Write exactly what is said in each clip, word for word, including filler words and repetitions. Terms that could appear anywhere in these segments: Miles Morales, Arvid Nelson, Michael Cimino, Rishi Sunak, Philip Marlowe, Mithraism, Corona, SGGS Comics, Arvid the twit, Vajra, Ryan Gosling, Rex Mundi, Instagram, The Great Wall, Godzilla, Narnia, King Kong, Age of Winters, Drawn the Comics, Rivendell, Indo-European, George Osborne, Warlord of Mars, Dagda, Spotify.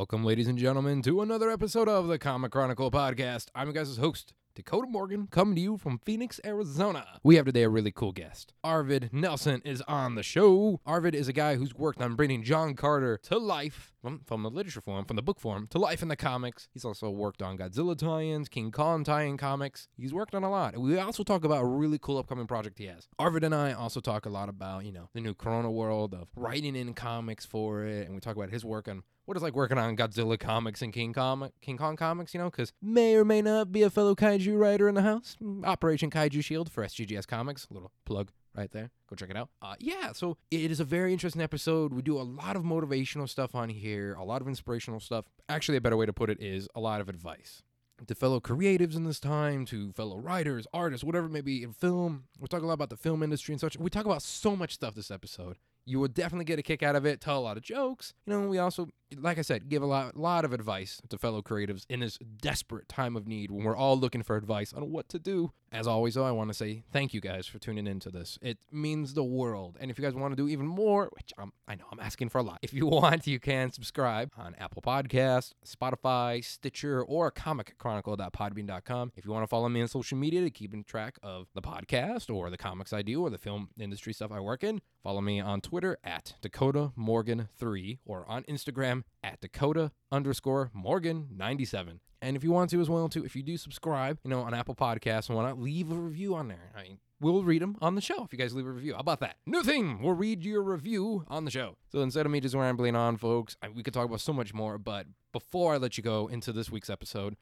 Welcome, ladies and gentlemen, to another episode of the Comic Chronicle Podcast. I'm your guys' host, Dakota Morgan, coming to you from Phoenix, Arizona. We have today a really cool guest. Arvid Nelson is on the show. Arvid is a guy who's worked on bringing John Carter to life, from, from the literature form, from the book form, to life in the comics. He's also worked on Godzilla tie-ins, King Kong tie-in comics. He's worked on a lot. We also talk about a really cool upcoming project he has. Arvid and I also talk a lot about, you know, the new Corona world of writing in comics for it, and we talk about his work on what it's like working on Godzilla comics and King Com- King Kong comics, you know, because may or may not be a fellow kaiju writer in the house. Operation Kaiju Shield for S G G S Comics. A little plug right there. Go check it out. Uh, yeah, so it is a very interesting episode. We do a lot of motivational stuff on here, a lot of inspirational stuff. Actually, a better way to put it is a lot of advice to fellow creatives in this time, to fellow writers, artists, whatever it may be, in film. We're talking a lot about the film industry and such. We talk about so much stuff this episode. You will definitely get a kick out of it, tell a lot of jokes. You know, we also, like I said, give a lot, lot of advice to fellow creatives in this desperate time of need when we're all looking for advice on what to do. As always, though, I want to say thank you guys for tuning into this. It means the world. And if you guys want to do even more, which I'm, I know I'm asking for a lot, if you want, you can subscribe on Apple Podcasts, Spotify, Stitcher, or comic chronicle dot podbean dot com. If you want to follow me on social media to keep in track of the podcast or the comics I do or the film industry stuff I work in, follow me on Twitter at Dakota Morgan three or on Instagram at Dakota underscore Morgan ninety-seven. And if you want to as well, too, if you do subscribe, you know, on Apple Podcasts and whatnot, leave a review on there. I mean, we'll read them on the show if you guys leave a review. How about that? New thing! We'll read your review on the show. So instead of me just rambling on, folks, I, we could talk about so much more, but before I let you go into this week's episode,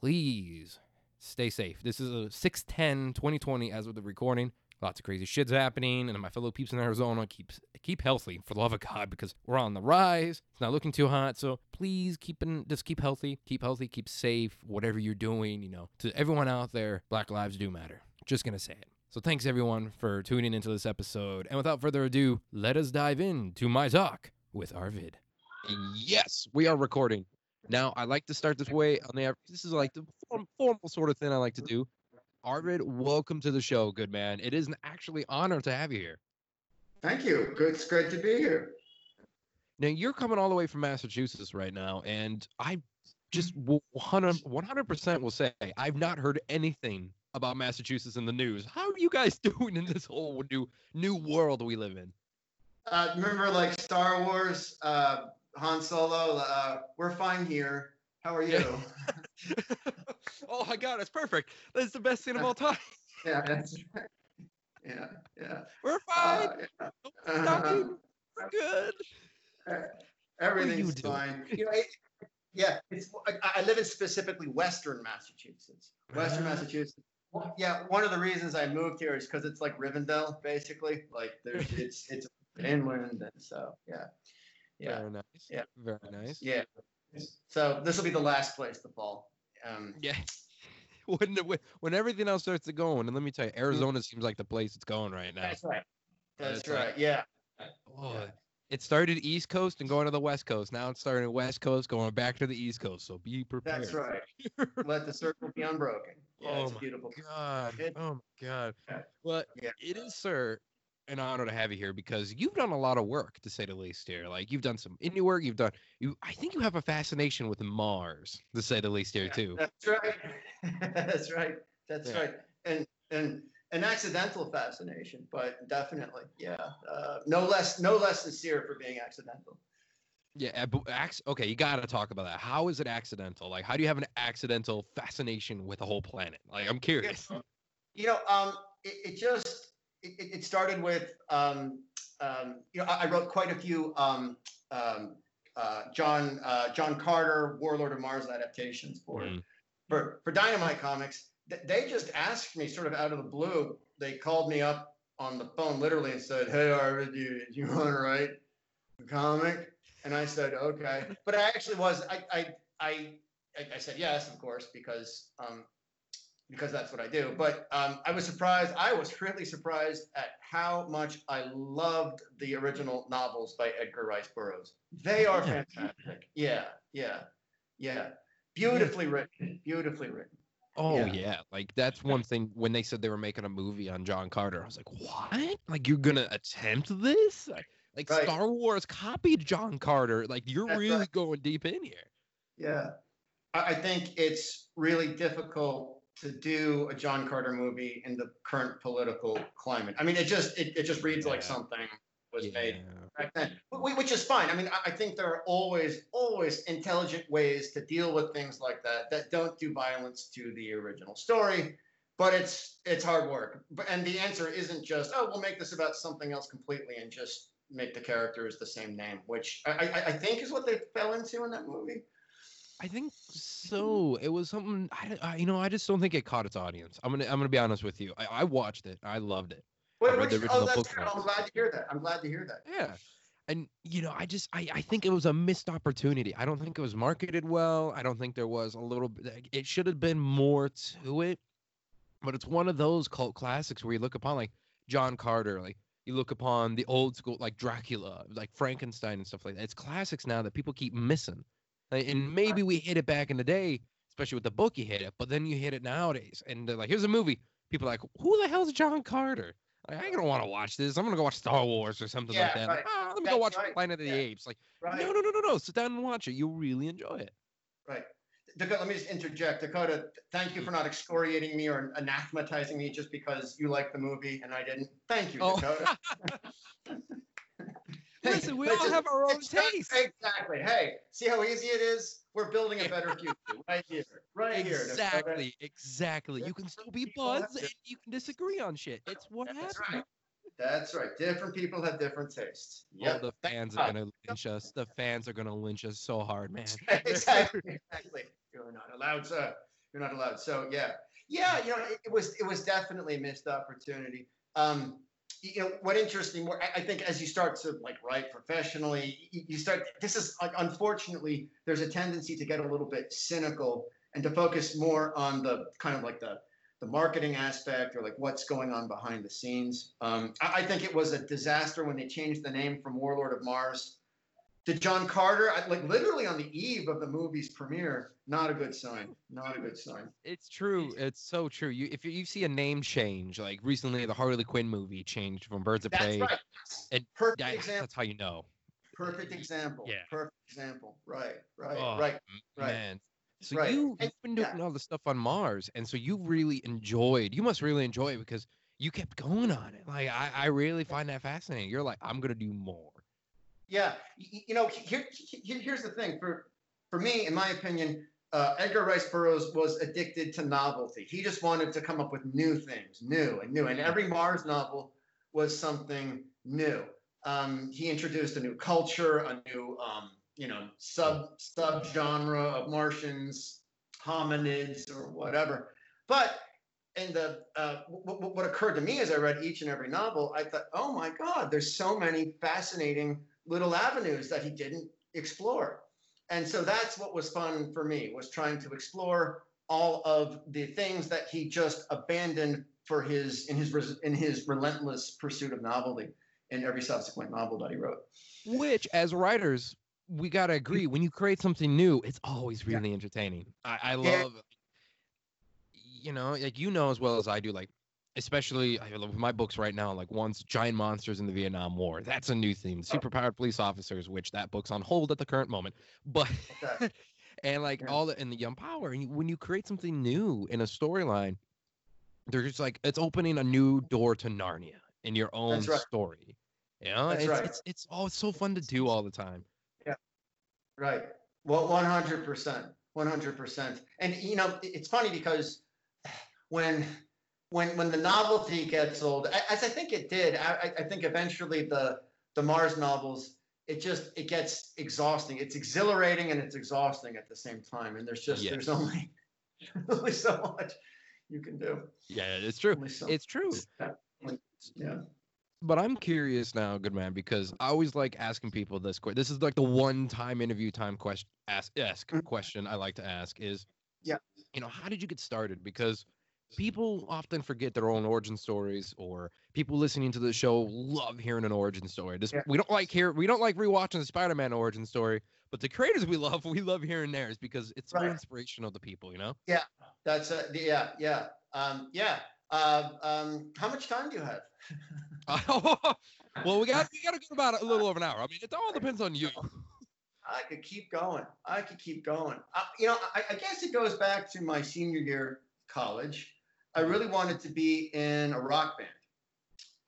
please stay safe. This is a six ten twenty twenty as of the recording. Lots of crazy shit's happening, and my fellow peeps in Arizona, keep, keep healthy, for the love of God, because we're on the rise. It's not looking too hot, so please keep in, just keep healthy, keep healthy, keep safe, whatever you're doing, you know. To everyone out there, Black lives do matter. Just gonna say it. So thanks, everyone, for tuning into this episode, and without further ado, let us dive into my talk with Arvid. Yes, we are recording. Now, I like to start this way on the this is like the form, formal sort of thing I like to do. Arvid, welcome to the show, good man. It is an actually honor to have you here. Thank you. Good, it's good to be here. Now, you're coming all the way from Massachusetts right now, and I just one hundred percent will say I've not heard anything about Massachusetts in the news. How are you guys doing in this whole new, new world we live in? Uh, remember, like, Star Wars, uh, Han Solo, uh, we're fine here. How are you? Oh, my God, that's perfect. That's the best thing of all time. Yeah, that's right. Yeah, yeah. We're fine. Uh, yeah. Don't stop uh, you. We're good. Uh, everything's fine. You know, it, yeah, it's, I, I live in specifically Western Massachusetts. Western uh, Massachusetts. Yeah, one of the reasons I moved here is because it's like Rivendell, basically. Like, there's it's it's inland, and so, yeah. yeah. Very nice. Yeah. Very nice. Yeah. So this will be the last place to fall. Um, yeah. When, the, when everything else starts to go, and let me tell you, Arizona seems like the place it's going right now. That's right. That's, that's right. right. Yeah. Oh, yeah. It started East Coast and going to the West Coast. Now it's starting West Coast, going back to the East Coast. So be prepared. That's right. Let the circle be unbroken. Yeah, oh, it's my beautiful. God. It, oh, my God. Yeah. Well, yeah. It is, sir, an honor to have you here because you've done a lot of work, to say the least. Here, like you've done some indie work. You've done you. I think you have a fascination with Mars, to say the least. Here yeah, too. That's right. That's right. That's yeah. right. And and an accidental fascination, but definitely, yeah. Uh, no less, no less sincere for being accidental. Yeah. Okay, you got to talk about that. How is it accidental? Like, how do you have an accidental fascination with a whole planet? Like, I'm curious. Yeah. You know, um, it, it just. It, it started with, um, um, you know, I, I wrote quite a few um, um, uh, John uh, John Carter, Warlord of Mars adaptations for, mm. for for Dynamite Comics. They just asked me sort of out of the blue. They called me up on the phone literally and said, "Hey, Arvid, do you, you want to write a comic?" And I said, "Okay." But I actually was I I I, I said yes, of course, because. Um, because that's what I do. But um, I was surprised. I was really surprised at how much I loved the original novels by Edgar Rice Burroughs. They are fantastic. Yeah, yeah, yeah. Beautifully written, beautifully written. Oh, yeah. yeah. Like, that's one thing. When they said they were making a movie on John Carter, I was like, what? Like, you're going to attempt this? Like, Like right. Star Wars copied John Carter. Like you're That's really right. going deep in here. Yeah. I think it's really difficult to do a John Carter movie in the current political climate. I mean, it just it, it just reads yeah. like something was yeah. made back then, which is fine. I mean, I think there are always, always intelligent ways to deal with things like that that don't do violence to the original story. But it's it's hard work. And the answer isn't just, oh, we'll make this about something else completely and just make the characters the same name, which I, I, I think is what they fell into in that movie. I think so. It was something, I, I, you know, I just don't think it caught its audience. I'm gonna, I'm gonna be honest with you. I, I watched it. I loved it. Wait, I read which, the oh, that's good. I'm glad to hear that. I'm glad to hear that. Yeah, and you know, I just, I, I think it was a missed opportunity. I don't think it was marketed well. I don't think there was a little. It should have been more to it. But it's one of those cult classics where you look upon like John Carter, like you look upon the old school, like Dracula, like Frankenstein and stuff like that. It's classics now that people keep missing. And maybe we hit it back in the day, especially with the book, you hit it, but then you hit it nowadays. And they're like, here's a movie. People are like, who the hell's John Carter? Like, I ain't going to want to watch this. I'm going to go watch Star Wars or something yeah, like that. Right. Like, oh, let me That's go watch right. Planet of the yeah. Apes. Like, right. no, no, no, no, no. Sit down and watch it. You'll really enjoy it. Right. Dakota, let me just interject. Dakota, thank you for not excoriating me or anathematizing me just because you liked the movie and I didn't. Thank you, Dakota. Oh. Listen, we all have our own taste. Exactly. Hey, see how easy it is? We're building a better future right here. Right here. Exactly. Exactly. You can still be buds and you can disagree on shit. It's what happens. That's right. That's right. Different people have different tastes. Yeah, the fans are going to lynch us. The fans are going to lynch us so hard, man. Exactly. Exactly. You're not allowed to. You're not allowed. So, yeah. Yeah, you know, it, it was it was definitely a missed opportunity. Um You know, what interesting, more, I think as you start to, like, write professionally, you start, this is, like, unfortunately, there's a tendency to get a little bit cynical and to focus more on the kind of, like, the, the marketing aspect or, like, what's going on behind the scenes. Um, I, I think it was a disaster when they changed the name from Warlord of Mars to John Carter. I, like, literally on the eve of the movie's premiere, not a good sign. Not a good sign. It's true. It's so true. You if you, you see a name change, like recently the Harley Quinn movie changed from Birds of Prey. That's right. And, Perfect yeah, example. That's how you know. Perfect example. Yeah. Perfect example. Right. Right. Oh, right. Right. Man. So right. you, you've been doing yeah. all the stuff on Mars, and so you really enjoyed. You must really enjoy it because you kept going on it. Like I, I really find that fascinating. You're like, I'm gonna do more. Yeah, you know, here, here's the thing. For for me, in my opinion, uh, Edgar Rice Burroughs was addicted to novelty. He just wanted to come up with new things, new and new. And every Mars novel was something new. Um, he introduced a new culture, a new, um, you know, sub sub genre of Martians, hominids, or whatever. But And the, uh, what, what occurred to me as I read each and every novel, I thought, oh, my God, there's so many fascinating little avenues that he didn't explore. And so that's what was fun for me, was trying to explore all of the things that he just abandoned for his in his in his relentless pursuit of novelty in every subsequent novel that he wrote. Which, as writers, we got to agree, when you create something new, it's always really yeah. entertaining. I, I love yeah. You know, like, you know as well as I do, like, especially I love my books right now, like one's Giant Monsters in the Vietnam War. That's a new theme. Superpowered Police Officers, which that book's on hold at the current moment. But and like yeah. all the and the young power. And when you create something new in a storyline, they're just like it's opening a new door to Narnia in your own That's right. story. You know, That's it's, right. it's it's all it's so fun to do all the time. Yeah. Right. Well, one hundred percent. One hundred percent. And you know, it's funny because When, when, when the novelty gets old, as I think it did, I, I think eventually the the Mars novels, it just it gets exhausting. It's exhilarating and it's exhausting at the same time. And there's just yes. there's only, only so much you can do. Yeah, it's true. So it's true. Yeah. But I'm curious now, good man, because I always like asking people this question. This is like the one time interview time question ask ask question I like to ask is, yeah, you know, how did you get started? Because people often forget their own origin stories, or people listening to the show love hearing an origin story. Just, yeah. We don't like hear, we don't like rewatching the Spider-Man origin story, but the creators we love, we love hearing theirs because it's right. more inspirational to people, you know? Yeah, that's a, yeah, yeah, um, yeah. Uh, um, how much time do you have? Uh, well, we got we got to go about a little over an hour. I mean, it all depends on you. I could keep going. I could keep going. I, you know, I, I guess it goes back to my senior year college. I really wanted to be in a rock band.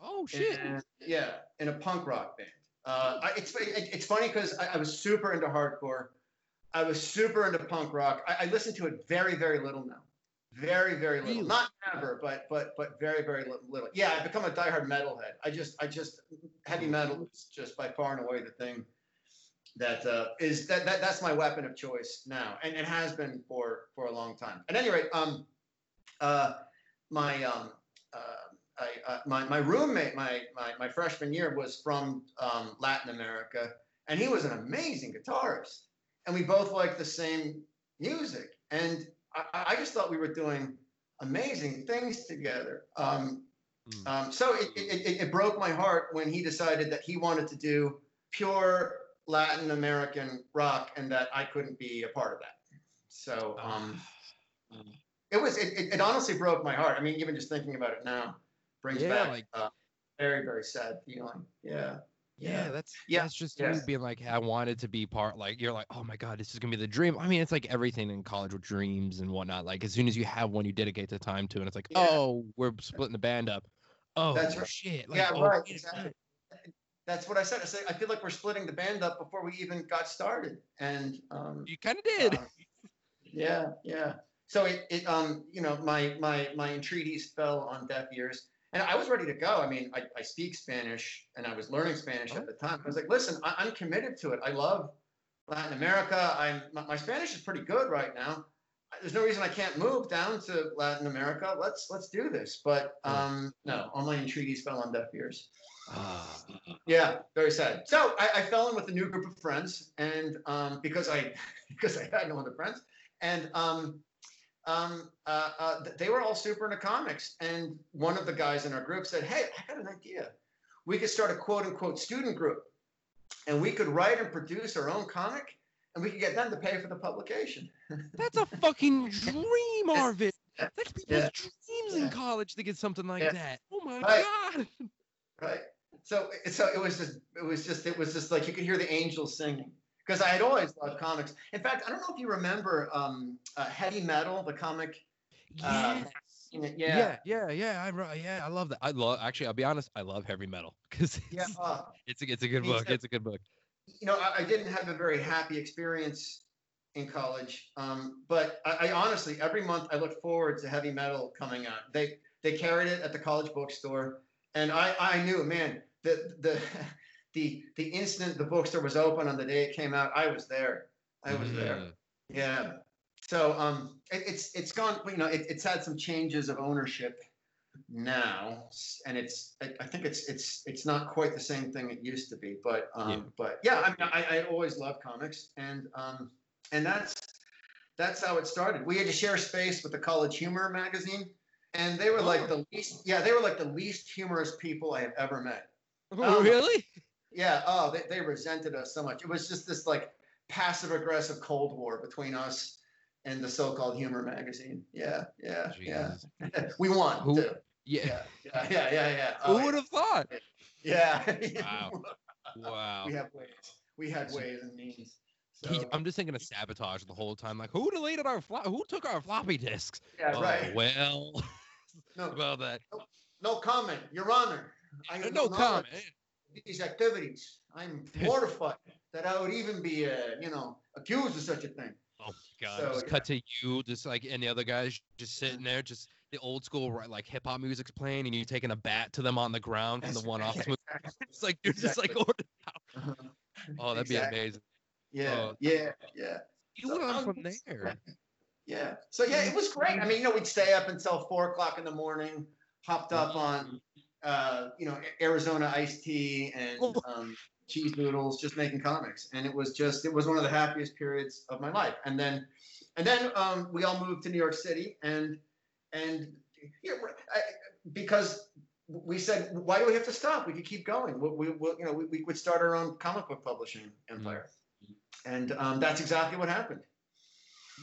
Oh, shit. And, yeah, in a punk rock band. Uh, I, it's it, it's funny because I, I was super into hardcore. I was super into punk rock. I, I listen to it very, very little now. Very, very little. Really? Not ever, but but but very, very little. Yeah, I've become a diehard metalhead. I just, I just, heavy metal is just by far and away the thing that uh, is that, that that's my weapon of choice now, and it has been for for a long time. At any rate, um, uh, my um, uh, I, uh, my my roommate, my my my freshman year was from um, Latin America, and he was an amazing guitarist, and we both liked the same music, and I, I just thought we were doing amazing things together. Um, mm. um, so it, it, it broke my heart when he decided that he wanted to do pure Latin American rock and that I couldn't be a part of that. So um, mm. it was it, it, it honestly broke my heart. I mean, even just thinking about it now brings yeah, back like, a very, very sad feeling. Yeah. Yeah, yeah, that's yeah, that's just yeah. you being like, hey, I wanted to be part, like, you're like, oh my God, this is going to be the dream. I mean, it's like everything in college with dreams and whatnot. Like, as soon as you have one, you dedicate the time to, and it's like, yeah. oh, we're splitting the band up. Oh, that's right. shit. Like, yeah, oh, right. Exactly. That's what I said. I said, I feel like we're splitting the band up before we even got started. And um, you kind of did. Uh, yeah, yeah. So it, it, um, you know, my, my, my entreaties fell on deaf ears. And I was ready to go. I mean, I, I speak Spanish, and I was learning Spanish at the time. I was like, listen, I, I'm committed to it. I love Latin America. I'm, my, my Spanish is pretty good right now. There's no reason I can't move down to Latin America. Let's let's do this. But um, no, all my entreaties fell on deaf ears. Yeah, very sad. So I, I fell in with a new group of friends, and um, because I because I had no other friends, and um, Um, uh, uh, they were all super into comics, and one of the guys in our group said, hey, I got an idea. We could start a quote-unquote student group, and we could write and produce our own comic, and we could get them to pay for the publication. That's a fucking dream, Arvid. That's people's yeah. dreams yeah. in college to get something like yeah. that. Oh my right. God. Right. So, so it was just, it was just, it was just like you could hear the angels singing. Because I had always loved comics. In fact, I don't know if you remember um, uh, Heavy Metal, the comic. Uh, yes. Yeah. Yeah. Yeah. Yeah. I yeah. I love that. I love. Actually, I'll be honest. I love Heavy Metal because it's, yeah. uh, it's a it's a good book. Said, it's a good book. You know, I, I didn't have a very happy experience in college, um, but I, I honestly every month I looked forward to Heavy Metal coming out. They they carried it at the college bookstore, and I I knew, man, the the. The the instant the bookstore was open on the day it came out, I was there. I was yeah. there. Yeah. So um, it, it's it's gone. You know, it, it's had some changes of ownership now, and it's I, I think it's it's it's not quite the same thing it used to be. But um, yeah. but yeah, I mean, I, I always loved comics, and um, and that's that's how it started. We had to share space with the College Humor magazine, and they were oh. like the least. Yeah, they were like the least humorous people I have ever met. Oh, um, really? Yeah. Oh, they, they resented us so much. It was just this like passive aggressive Cold War between us and the so-called humor magazine. Yeah. Yeah. Jeez. Yeah. We won. Who, too. Yeah. Yeah. Yeah. Yeah. yeah. Who oh, would have yeah. thought? Yeah. Wow. Wow. We have ways. We had ways and means. So. He, I'm just thinking of sabotage the whole time. Like, who deleted our flop? Who took our floppy disks? Yeah. Oh, right. Well. No, about that. No, no comment, Your Honor. I no, no comment. comment. These activities. I'm mortified that I would even be, uh, you know, accused of such a thing. Oh, my God. So, just yeah. cut to you, just like any other guys, just sitting there, just the old school, right, like hip hop music's playing, and you're taking a bat to them on the ground from the one off. Exactly. It's like, you're exactly. just like, ordered out. Uh-huh. Oh, that'd exactly. be amazing. Yeah. Oh, yeah. Yeah. You so, went on from there. Yeah. So, yeah, it was great. I mean, you know, we'd stay up until four o'clock in the morning, hopped up on. Uh, you know, Arizona iced tea and um, cheese noodles, just making comics, and it was just it was one of the happiest periods of my life. And then, and then um, we all moved to New York City, and and you know, I, because we said, why do we have to stop? We could keep going. We, we, we you know we, we would start our own comic book publishing empire, mm-hmm. and um, that's exactly what happened.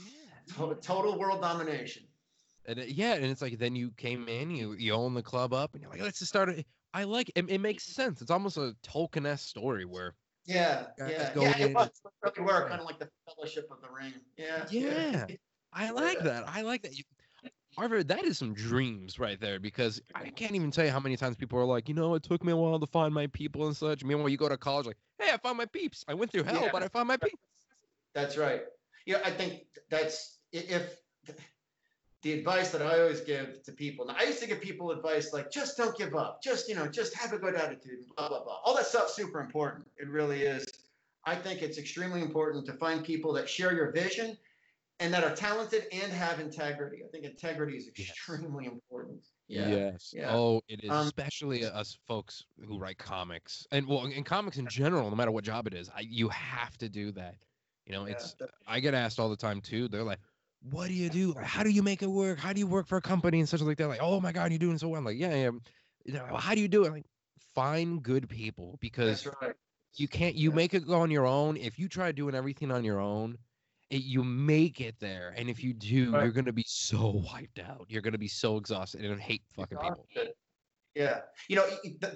Yeah. Total, total world domination. And it, yeah, and it's like then you came in, you you own the club up, and you're like, let's just start it. I like it. It makes sense. It's almost a Tolkien-esque story where yeah, yeah, yeah. It must really work, kind of like the Fellowship of the Ring. Yeah, yeah. yeah. I like yeah. that. I like that. You, Arvid, that is some dreams right there, because I can't even tell you how many times people are like, you know, it took me a while to find my people and such. Meanwhile, you go to college like, hey, I found my peeps. I went through hell, yeah. but I found my peeps. That's right. Yeah, I think that's if the advice that I always give to people. Now, I used to give people advice like, just don't give up. Just, you know, just have a good attitude, blah, blah, blah. All that stuff's super important. It really is. I think it's extremely important to find people that share your vision and that are talented and have integrity. I think integrity is extremely yes. important. Yeah. Yes. Yeah. Oh, it is. Um, especially us folks who write comics. And, well, in comics in general, no matter what job it is, I, you have to do that. You know, yeah, it's definitely. I get asked all the time, too. They're like, what do you do? How do you make it work? How do you work for a company and such like that? Like, oh, my God, you're doing so well. I'm like, yeah, yeah. You know, how do you do it? I'm like, find good people, because that's right. you can't – you yeah. make it go on your own. If you try doing everything on your own, It, you make it there, and if you do, right. you're going to be so wiped out. You're going to be so exhausted and hate fucking people. Yeah. You know,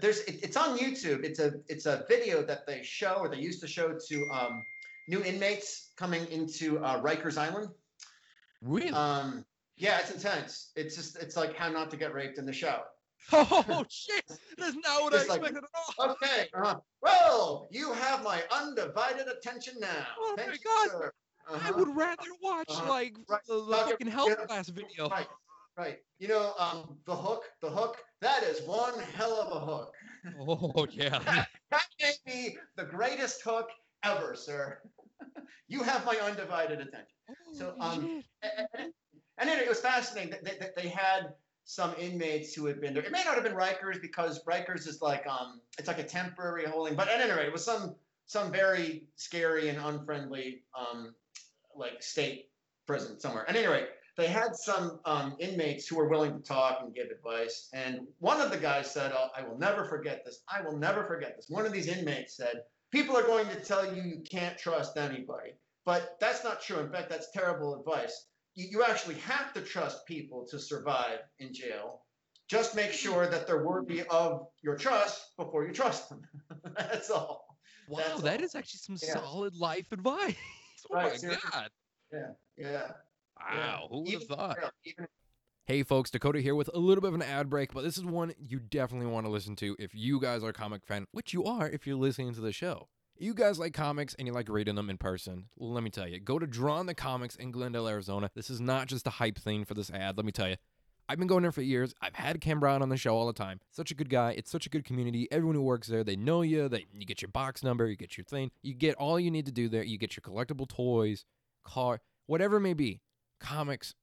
there's it's on YouTube. It's a it's a video that they show, or they used to show to um, new inmates coming into uh, Rikers Island. Really? Um, yeah, it's intense. It's just it's like how not to get raped in the shower. Oh, shit. That's not what I expected like, at all. Okay. Uh-huh. Well, you have my undivided attention now. Oh, Thank my God. You, sir. Uh-huh. I would rather watch uh-huh. like right. the, the okay. fucking health yeah. class video. Right, right. You know, um, the hook, the hook. That is one hell of a hook. Oh yeah. that, that may be the greatest hook ever, sir. You have my undivided attention. Oh, so, um, and, and, and it, it was fascinating that they, that they had some inmates who had been there. It may not have been Rikers, because Rikers is like um, it's like a temporary holding. But at any rate, it was some some very scary and unfriendly um. like state prison somewhere. And anyway, they had some um, inmates who were willing to talk and give advice. And one of the guys said, oh, I will never forget this. I will never forget this. One of these inmates said, people are going to tell you you can't trust anybody, but that's not true. In fact, that's terrible advice. You, you actually have to trust people to survive in jail. Just make sure that they're worthy of your trust before you trust them. That's all. Wow, that's that all. is actually some yeah. solid life advice. Oh my God. Yeah, yeah. Wow, who would have thought? Hey folks, Dakota here with a little bit of an ad break, but this is one you definitely want to listen to if you guys are a comic fan, which you are if you're listening to the show. You guys like comics and you like reading them in person. Let me tell you, go to Drawn the Comics in Glendale, Arizona. This is not just a hype thing for this ad, let me tell you. I've been going there for years. I've had Cam Brown on the show all the time. Such a good guy. It's such a good community. Everyone who works there, they know you. They, you get your box number. You get your thing. You get all you need to do there. You get your collectible toys, car, whatever it may be. Comics.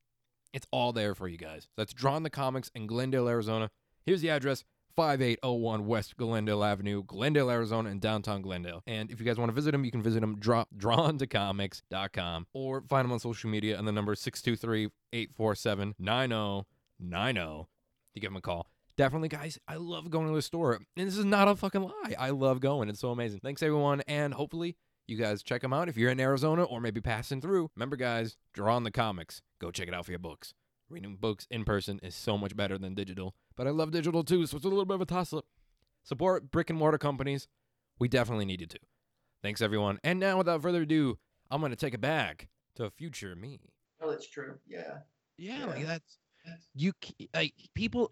It's all there for you guys. That's Drawn the Comics in Glendale, Arizona. Here's the address. fifty-eight oh one West Glendale Avenue, Glendale, Arizona, in downtown Glendale. And if you guys want to visit them, you can visit them draw, drawn to comics dot com, or find them on social media, and the number is six two three, eight four seven, nine oh nine oh. You give them a call. Definitely, guys, I love going to the store. And this is not a fucking lie. I love going. It's so amazing. Thanks, everyone, and hopefully you guys check them out if you're in Arizona or maybe passing through. Remember, guys, Drawn the Comics. Go check it out for your books. Reading books in person is so much better than digital. But I love digital too, so it's a little bit of a toss-up. Support brick and mortar companies. We definitely need you to. Thanks, everyone. And now, without further ado, I'm going to take it back to future me. Well, it's true. Yeah. Yeah, yeah. Like that's you. Like people,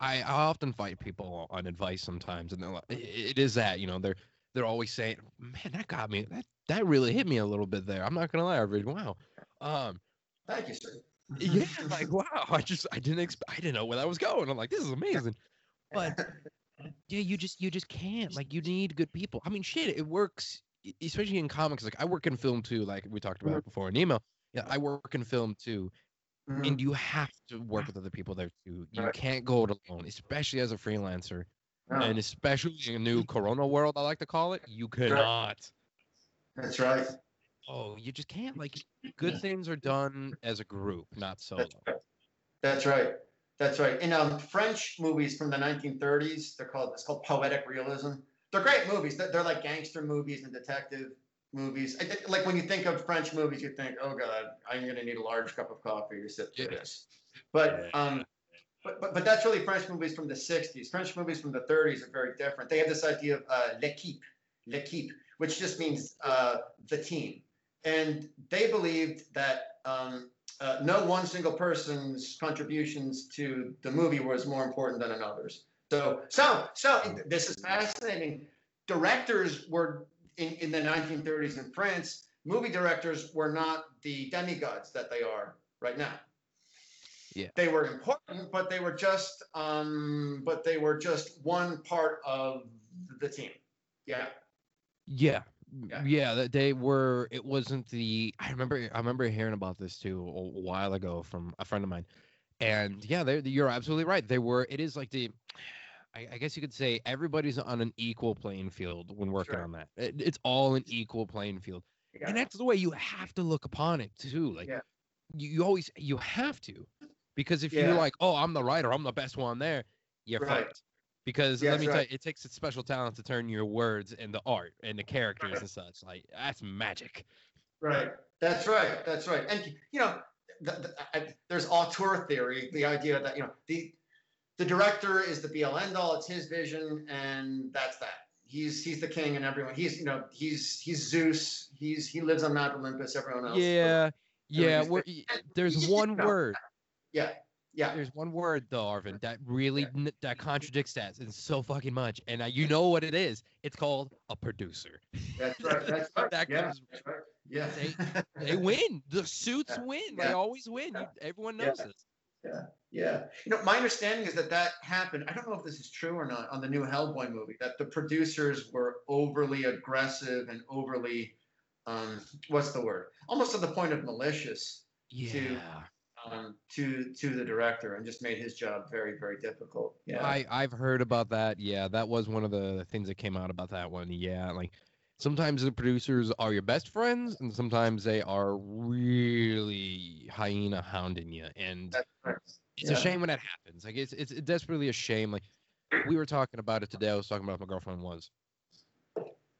I, I often fight people on advice sometimes, and they're like, it is that, you know, they're they're always saying, "Man, that got me. That that really hit me a little bit there." I'm not gonna lie, Arvid. Wow. Um, thank you, sir. Yeah, like wow, I just I didn't exp- I didn't know where that was going. I'm like, this is amazing, but yeah, you just you just can't. Like, you need good people. I mean, shit, it works, especially in comics. Like, I work in film too. Like we talked about it before in email. Yeah, I work in film too, mm-hmm. and you have to work with other people there too. You right. can't go it alone, especially as a freelancer, no. and especially in a new Corona world. I like to call it. You cannot. That's right. Oh, you just can't. Like, good things are done as a group, not solo. That's right. That's right. That's right. In um, French movies from the nineteen thirties, they're called it's called poetic realism. They're great movies. They're, they're like gangster movies and detective movies. I think, like when you think of French movies, you think, "Oh God, I'm going to need a large cup of coffee to sit through yeah. this." But um, But, but but that's really French movies from the sixties. French movies from the thirties are very different. They have this idea of uh, l'équipe, l'équipe, which just means uh, the team. And they believed that um, uh, no one single person's contributions to the movie was more important than another's. So, so, so this is fascinating. Directors were, in, in the nineteen thirties in France, movie directors were not the demigods that they are right now. Yeah. They were important, but they were just, um, but they were just one part of the team. Yeah. Yeah. Yeah. yeah, that they were. It wasn't the. I remember. I remember hearing about this too a while ago from a friend of mine, and yeah, they, you're absolutely right. They were. It is like the. I, I guess you could say everybody's on an equal playing field when working sure. on that. It, it's all an equal playing field, yeah. and that's the way you have to look upon it too. Like yeah. you, you always you have to, because if yeah. you're like, oh, I'm the writer, I'm the best one there, you're right. fucked. Because yeah, let me right. tell you, it takes a special talent to turn your words and the art and the characters right. and such. Like, that's magic. Right. That's right. That's right. And, you know, the, the, I, there's auteur theory, the idea that, you know, the the director is the be-all, end-all. It's his vision, and that's that. He's he's the king and everyone. He's, you know, he's he's Zeus. He's He lives on Mount Olympus. Everyone else. Yeah. But, yeah. We're, there's one word. Yeah. Yeah. There's one word though, Arvid, that really yeah. n- that contradicts that in so fucking much, and uh, you know what it is? It's called a producer. That's right. That's right. that yeah. Comes, that's right. Yeah. They, they win. The suits yeah. win. Yeah. They always win. Yeah. Everyone knows yeah. this. Yeah. Yeah. You know, my understanding is that that happened. I don't know if this is true or not. On the new Hellboy movie, that the producers were overly aggressive and overly, um, what's the word? Almost to the point of malicious. Yeah. To, Um, to to the director, and just made his job very, very difficult. Yeah, I, I've heard about that. Yeah, that was one of the things that came out about that one. Yeah, like sometimes the producers are your best friends, and sometimes they are really hyena hounding you. And that's right. it's yeah. a shame when that happens. Like it's, it's it's desperately a shame. Like we were talking about it today. I was talking about what my girlfriend was.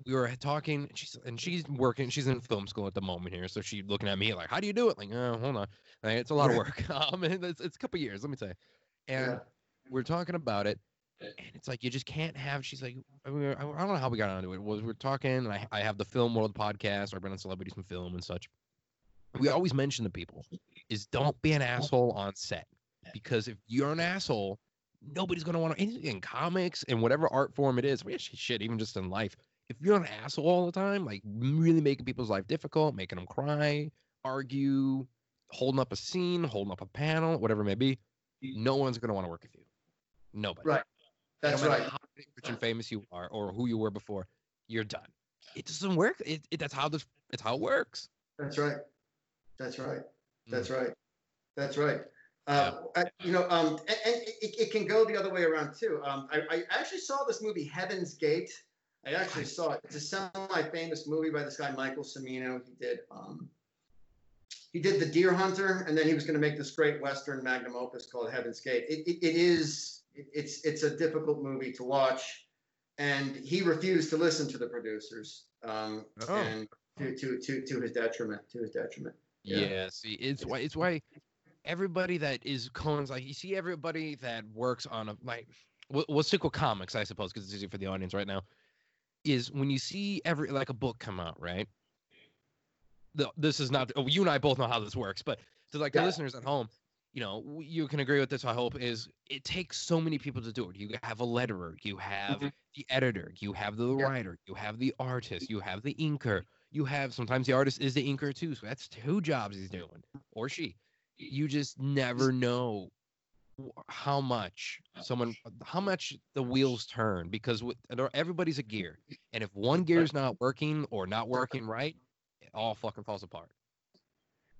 We were talking, and she's, and she's working. She's in film school at the moment here, so she's looking at me like, "How do you do it?" Like, oh, hold on, like, it's a lot of work. Um, and it's, it's a couple years, let me tell you. And yeah. we're talking about it, and it's like you just can't have. She's like, I, mean, I don't know how we got onto it. it was we're talking, and I, I have the Film World podcast. Where I bring on celebrities from film and such. We always mention to people is don't be an asshole on set, because if you're an asshole, nobody's gonna want to. In comics and whatever art form it is, we shit, even just in life. If you're an asshole all the time, like really making people's life difficult, making them cry, argue, holding up a scene, holding up a panel, whatever it may be, no one's going to want to work with you. Nobody. Right. That's no right. How rich and famous you are or who you were before, you're done. It doesn't work. It, it that's how this it's how it works. That's right. That's right. That's mm. right. That's right. Uh, yeah. I, you know, um, and, and it, it can go the other way around too. Um, I, I actually saw this movie, Heaven's Gate. I actually saw it. It's a semi-famous movie by this guy Michael Cimino. He did um, he did The Deer Hunter, and then he was going to make this great Western magnum opus called Heaven's Gate. It, it, it is it's it's a difficult movie to watch, and he refused to listen to the producers, um, oh. and to, to to to his detriment. To his detriment. Yeah. yeah see, it's why it's why everybody that is Cohen's like you see everybody that works on a like we'll, we'll stick with comics, I suppose, because it's easy for the audience right now. Is when you see every like a book come out, right? The, this is not oh, you and I both know how this works, but to like yeah. the listeners at home, you know, you can agree with this. I hope is it takes so many people to do it. You have a letterer, you have mm-hmm. the editor, you have the yeah. writer, you have the artist, you have the inker, you have sometimes the artist is the inker too, so that's two jobs he's doing or she. You just never know how much someone how much the wheels turn because with, everybody's a gear, and if one gear's not working or not working right, it all fucking falls apart.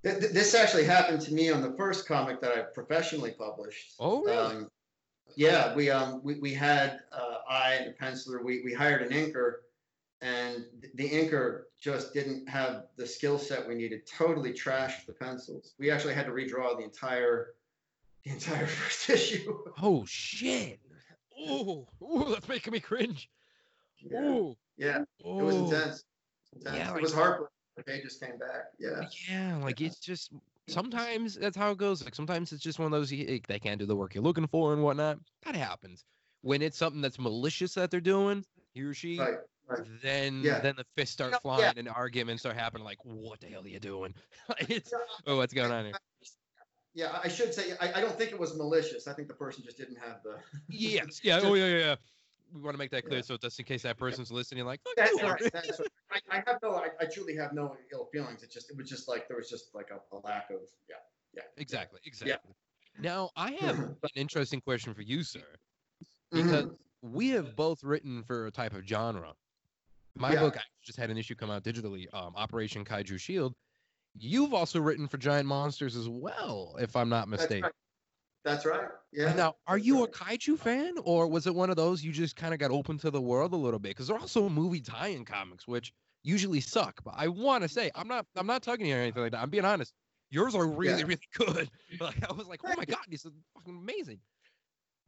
This actually happened to me on the first comic that I professionally published. Oh really? um, yeah we um we, we had uh I and a penciler we we hired an inker, and the inker just didn't have the skill set we needed. Totally trashed the pencils. We actually had to redraw the entire The entire first issue. Oh shit! Oh, that's making me cringe. Yeah. Ooh. Yeah. Oh. It was intense. Intense. Yeah, like, it was heartbreaking. The pages came back. Yeah. Yeah, like yeah. it's just sometimes that's how it goes. Like sometimes it's just one of those, they can't do the work you're looking for and whatnot. That happens. When it's something that's malicious that they're doing, he or she, right, right. then yeah. then the fists start flying yeah. and arguments start happening. Like, what the hell are you doing? it's, oh, what's going on here? Yeah, I should say, I, I don't think it was malicious. I think the person just didn't have the... yes, yeah, oh, yeah, yeah, yeah. We want to make that clear, yeah. so just in case that person's listening, like, fuck that's you. Right, that's right. I, I have no, I, I truly have no ill feelings. It just, it was just like, there was just like a, a lack of, yeah, yeah. Exactly, exactly. Yeah. Now, I have an interesting question for you, sir, because mm-hmm. we have both written for a type of genre. My yeah. book, I just had an issue come out digitally, um, Operation Kaiju Shield. You've also written for giant monsters as well, if I'm not mistaken. That's right. That's right. Yeah. Now, are you right. a kaiju fan, or was it one of those you just kind of got open to the world a little bit? Because there are also movie tie-in comics, which usually suck. But I want to say, I'm not, I'm not tugging you or anything like that. I'm being honest. Yours are really, yeah. really good. Like, I was like, oh my god, these are fucking amazing.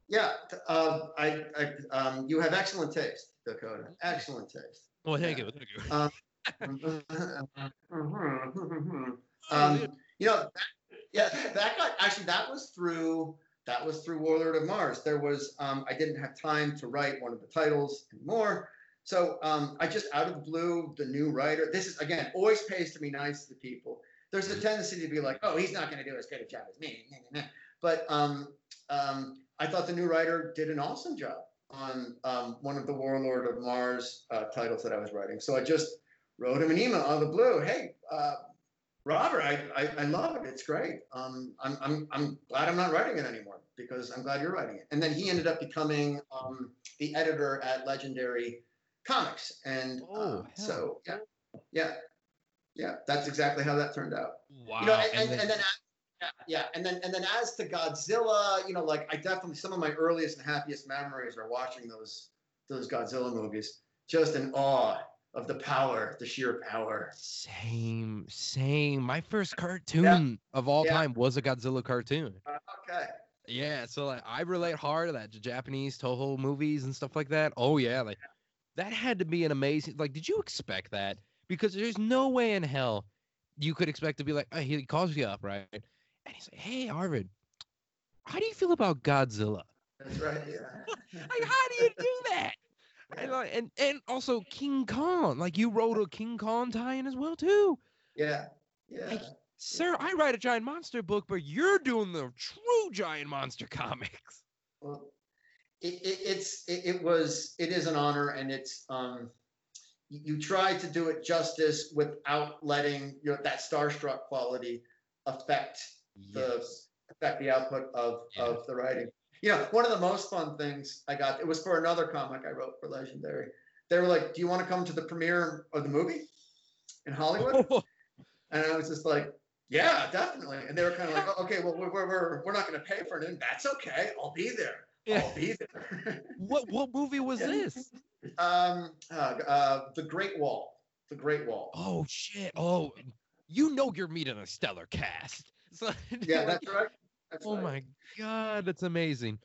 Yeah. Um. I. I. Um. You have excellent taste, Dakota. Excellent taste. Well, thank yeah. you. Thank you. Um, um, you know, yeah, that got actually that was through that was through Warlord of Mars. There was um, I didn't have time to write one of the titles anymore, so um, I just out of the blue, the new writer. This is again always pays to be nice to people. There's a tendency to be like, oh, he's not going to do as good a job as me, but um, um, I thought the new writer did an awesome job on um, one of the Warlord of Mars uh, titles that I was writing. So I just wrote him an email out of the blue. Hey, uh, Robert, I, I I love it. It's great. Um, I'm I'm I'm glad I'm not writing it anymore because I'm glad you're writing it. And then he ended up becoming um, the editor at Legendary Comics. And oh, um, so yeah, yeah, yeah. That's exactly how that turned out. Wow. You know, and, and, and, and then as, yeah, and then and then as to Godzilla, you know, like I definitely some of my earliest and happiest memories are watching those those Godzilla movies, just in awe of the power, the sheer power. Same, same. My first cartoon yeah. of all yeah. time was a Godzilla cartoon. Uh, okay. Yeah, so like, I relate hard to that, to Japanese Toho movies and stuff like that. Oh, yeah, like yeah. that had to be an amazing... Like, did you expect that? Because there's no way in hell you could expect to be like, oh, he calls you up, right? And he's like, hey, Arvid, how do you feel about Godzilla? That's right, yeah. Like, how do you do that? And, and and also King Kong, like you wrote a King Kong tie-in as well too. Yeah, yeah. Like, sir, I write a giant monster book, but you're doing the true giant monster comics. Well, it, it it's it, it was it is an honor, and it's um, you, you try to do it justice without letting your that starstruck quality affect yes. the affect the output of yeah. of the writing. You know, one of the most fun things I got, it was for another comic I wrote for Legendary. They were like, do you want to come to the premiere of the movie in Hollywood? And I was just like, yeah, definitely. And they were kind of like, oh, okay, well, we're, we're, we're not going to pay for it. And that's okay. I'll be there. Yeah. I'll be there. what what movie was yeah. this? Um, uh, uh, The Great Wall. The Great Wall. Oh, shit. Oh, you know you're meeting a stellar cast. So, yeah, that's right. That's oh right. my god, that's amazing.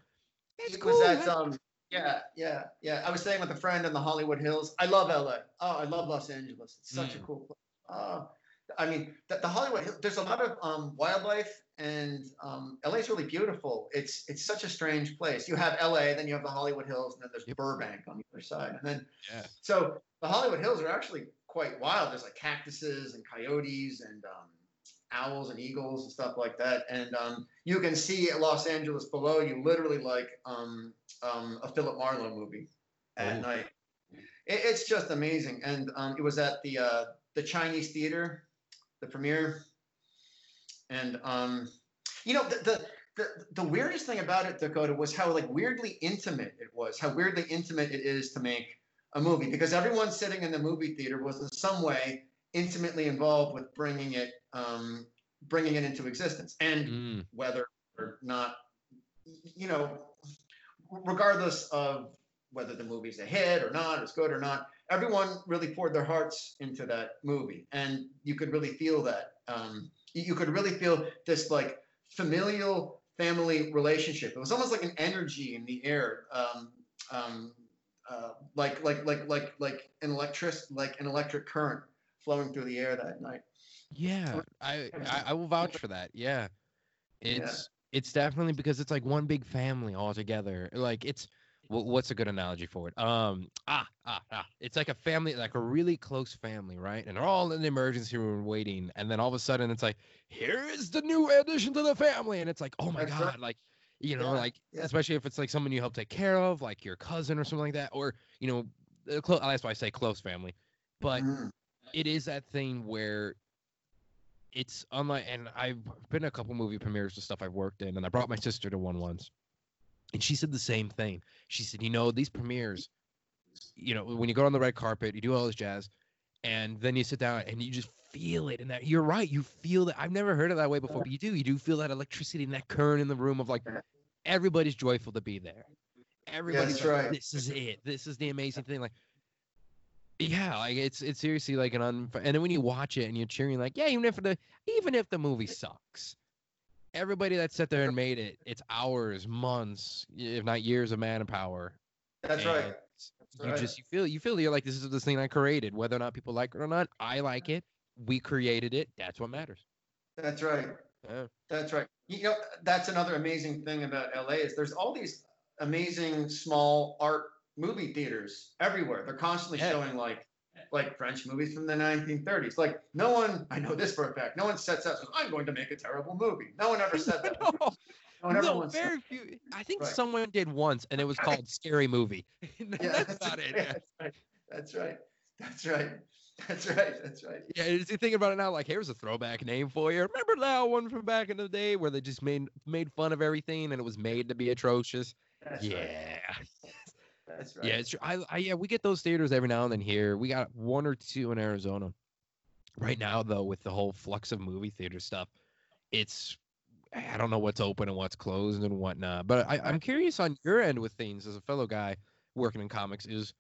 That's it cool. Was that, um, yeah, yeah, yeah. I was staying with a friend in the Hollywood Hills. I love L A. Oh, I love Los Angeles. It's such mm. a cool place. Oh, I mean, the, the Hollywood Hills, there's a lot of um, wildlife, and um, L A is really beautiful. It's it's such a strange place. You have L A, then you have the Hollywood Hills, and then there's yep. Burbank on the other side. And then yeah. so the Hollywood Hills are actually quite wild. There's like cactuses and coyotes and um owls and eagles and stuff like that, and um, you can see Los Angeles below you, literally like um, um, a Philip Marlowe movie at oh. night. It, it's just amazing, and um, it was at the uh, the Chinese Theater, the premiere, and um, you know the, the the the weirdest thing about it, Dakota, was how like weirdly intimate it was. How weirdly intimate it is to make a movie because everyone sitting in the movie theater was in some way intimately involved with bringing it um bringing it into existence, and mm. whether or not, you know, regardless of whether the movie's a hit or not, it's good or not, everyone really poured their hearts into that movie, and you could really feel that um you could really feel this like familial family relationship. It was almost like an energy in the air, um um uh, like like like like like an electric like an electric current flowing through the air that night. Yeah, I, I, I will vouch for that. Yeah, it's yeah. it's definitely, because it's like one big family all together. Like it's w- what's a good analogy for it? Um, ah, ah, ah. It's like a family, like a really close family, right? And they're all in the emergency room waiting, and then all of a sudden it's like, here is the new addition to the family, and it's like, oh my god, like. You know, yeah, like, yeah. especially if it's, like, someone you help take care of, like your cousin or something like that. Or, you know, clo- that's why I say close family. But mm. it is that thing where it's unlike, and I've been to a couple movie premieres and stuff I've worked in, and I brought my sister to one once. And she said the same thing. She said, you know, these premieres, you know, when you go on the red carpet, you do all this jazz, and then you sit down and you just feel it, and that you're right, you feel that. I've never heard it that way before, but you do you do feel that electricity and that current in the room of like everybody's joyful to be there, everybody's yeah, like, right. this is it, this is the amazing thing, like yeah like it's it's seriously like an un. And then when you watch it and you're cheering, like yeah even if the even if the movie sucks, everybody that sat there and made it, it's hours, months, if not years of manpower. That's and right that's you right. just you feel you feel you're like, this is this thing I created, whether or not people like it or not, I like it. We created it. That's what matters. That's right. Yeah. That's right. You know, that's another amazing thing about L A is there's all these amazing small art movie theaters everywhere. They're constantly yeah. showing like like French movies from the nineteen thirties. Like no one, I know this for a fact, no one sets out, I'm going to make a terrible movie. No one ever said that. no. No, no very said. few. I think right. someone did once, and it was called Scary Movie. That's about it. Yeah. That's right. That's right. That's right. That's right. That's right. Yeah, you think about it now, like here's a throwback name for you. Remember that one from back in the day where they just made made fun of everything and it was made to be atrocious? That's yeah. Right. That's right. Yeah, it's true. I, I yeah, we get those theaters every now and then here. We got one or two in Arizona. Right now, though, with the whole flux of movie theater stuff, it's I don't know what's open and what's closed and whatnot. But I, I'm curious on your end with things as a fellow guy working in comics is,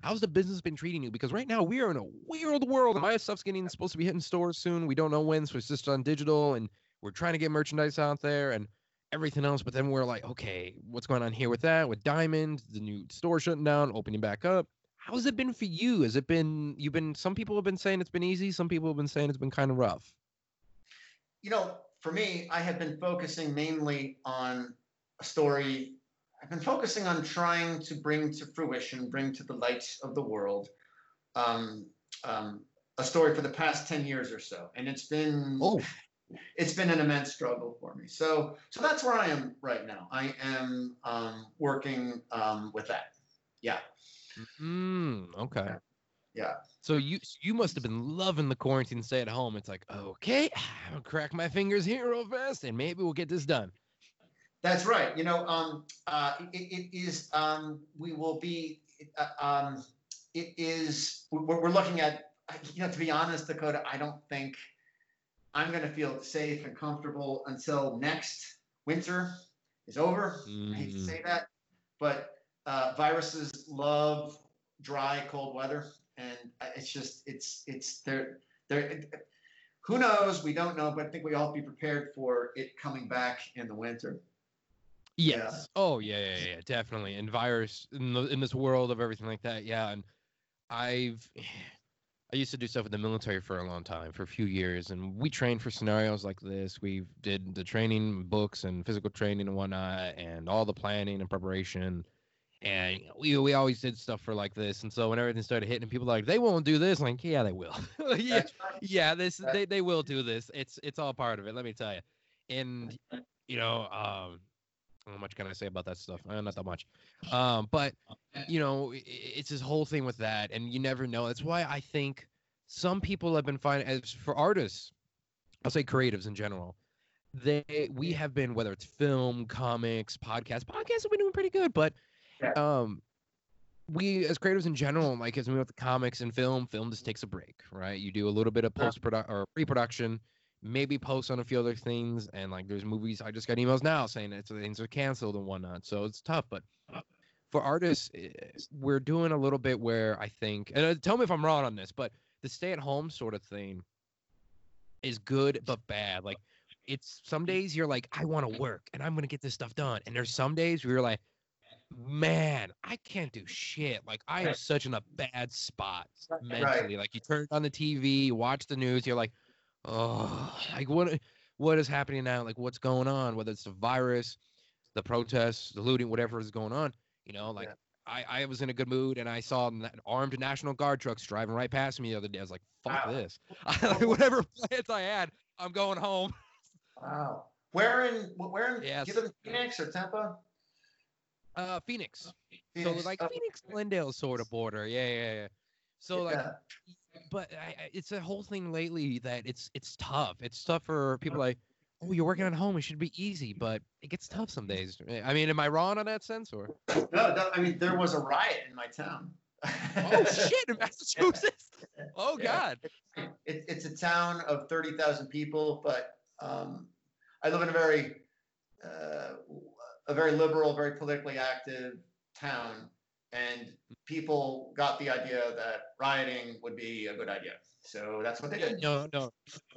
how's the business been treating you? Because right now we are in a weird world. My stuff's getting supposed to be hitting stores soon. We don't know when, so it's just on digital, and we're trying to get merchandise out there and everything else. But then we're like, okay, what's going on here with that? With Diamond, the new store shutting down, opening back up. How's it been for you? Has it been? You've been. Some people have been saying it's been easy. Some people have been saying it's been kind of rough. You know, for me, I have been focusing mainly on a story. I've been focusing on trying to bring to fruition, bring to the light of the world, um, um, a story for the past ten years or so, and it's been oh. it's been an immense struggle for me. So, so that's where I am right now. I am um, working um, with that. Yeah. Mm, okay. Yeah. So you you must have been loving the quarantine stay at home. It's like, okay, I'll crack my fingers here real fast, and maybe we'll get this done. That's right. You know, um, uh, it, it is. Um, we will be. Uh, um, it is. We're, we're looking at. You know, to be honest, Dakota, I don't think I'm going to feel safe and comfortable until next winter is over. Mm-hmm. I hate to say that, but uh, viruses love dry, cold weather, and it's just it's it's they're they're. It, who knows? We don't know, but I think we all have to be prepared for it coming back in the winter. Yes. Yeah. Oh, yeah, yeah, yeah, definitely. And virus in, the, in this world of everything like that, yeah. And I've, I used to do stuff with the military for a long time, for a few years, and we trained for scenarios like this. We did the training books and physical training and whatnot, and all the planning and preparation. And we we always did stuff for like this. And so when everything started hitting, people were like, they won't do this. I'm like, yeah, they will. yeah, right. yeah, this That's... they they will do this. It's it's all part of it. Let me tell you. And you know, um. how much can I say about that stuff? Uh, not that much. Um, but, you know, it's this whole thing with that, and you never know. That's why I think some people have been finding, as for artists, I'll say creatives in general, they we have been, whether it's film, comics, podcasts, podcasts have been doing pretty good, but um, we, as creatives in general, like as we with the comics and film, film just takes a break, right? You do a little bit of post-production or pre-production, maybe post on a few other things, and like there's movies. I just got emails now saying that things are canceled and whatnot, so it's tough. But for artists, we're doing a little bit where I think, and tell me if I'm wrong on this, but the stay-at-home sort of thing is good but bad. Like it's some days you're like, I want to work and I'm gonna get this stuff done, and there's some days where you're like, man, I can't do shit. Like, I am such in a bad spot mentally. Right. Like, you turn on the T V, you watch the news, you're like, oh, like, what, what is happening now? Like, what's going on? Whether it's the virus, the protests, the looting, whatever is going on, you know, like, yeah. I, I was in a good mood, and I saw an armed National Guard trucks driving right past me the other day. I was like, fuck wow. this. Like, whatever plans I had, I'm going home. Wow. Where in, where in yes. give it Phoenix or Tampa? Uh, Phoenix. Phoenix. So, like, oh. Phoenix, Glendale sort of border. Yeah, yeah, yeah. So, yeah. like, but I, it's a whole thing lately that it's it's tough. It's tough for people like, oh, you're working at home, it should be easy, but it gets tough some days. I mean, am I wrong on that sense? Or? No, no, I mean, there was a riot in my town. Oh, shit, in Massachusetts? Yeah. Oh, God. Yeah. It, it's a town of thirty thousand people, but um, I live in a very uh, a very liberal, very politically active town, and people got the idea that rioting would be a good idea. So that's what they did. No, no.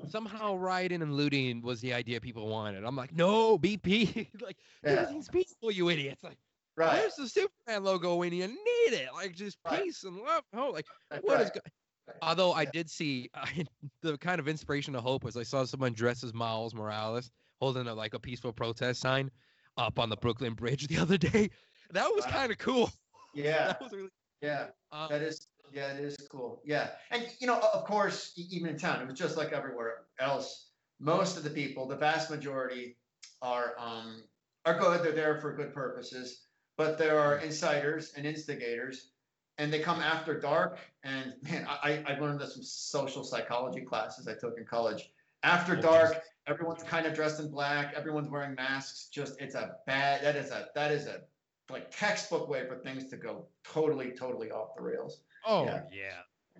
Somehow rioting and looting was the idea people wanted. I'm like, no, B P. Like, yeah. everything's peaceful, you idiots. Like, right. Where's the Superman logo when you need it? Like, just right. peace and love. Oh, like, that's what right. is going right. Although yeah. I did see I, the kind of inspiration to hope was I saw someone dressed as Miles Morales holding a, like a peaceful protest sign up on the Brooklyn Bridge the other day. That was wow. kind of cool. Yeah. That was really yeah. Um, that is. Yeah, it is cool. Yeah. And, you know, of course, even in town, it was just like everywhere else. Most of the people, the vast majority, are um, are good. They're there for good purposes. But there are insiders and instigators, and they come after dark. And, man, I, I learned this from social psychology classes I took in college. After dark, everyone's kind of dressed in black. Everyone's wearing masks. Just it's a bad – that is a that is a – like textbook way for things to go totally, totally off the rails. Oh yeah, yeah.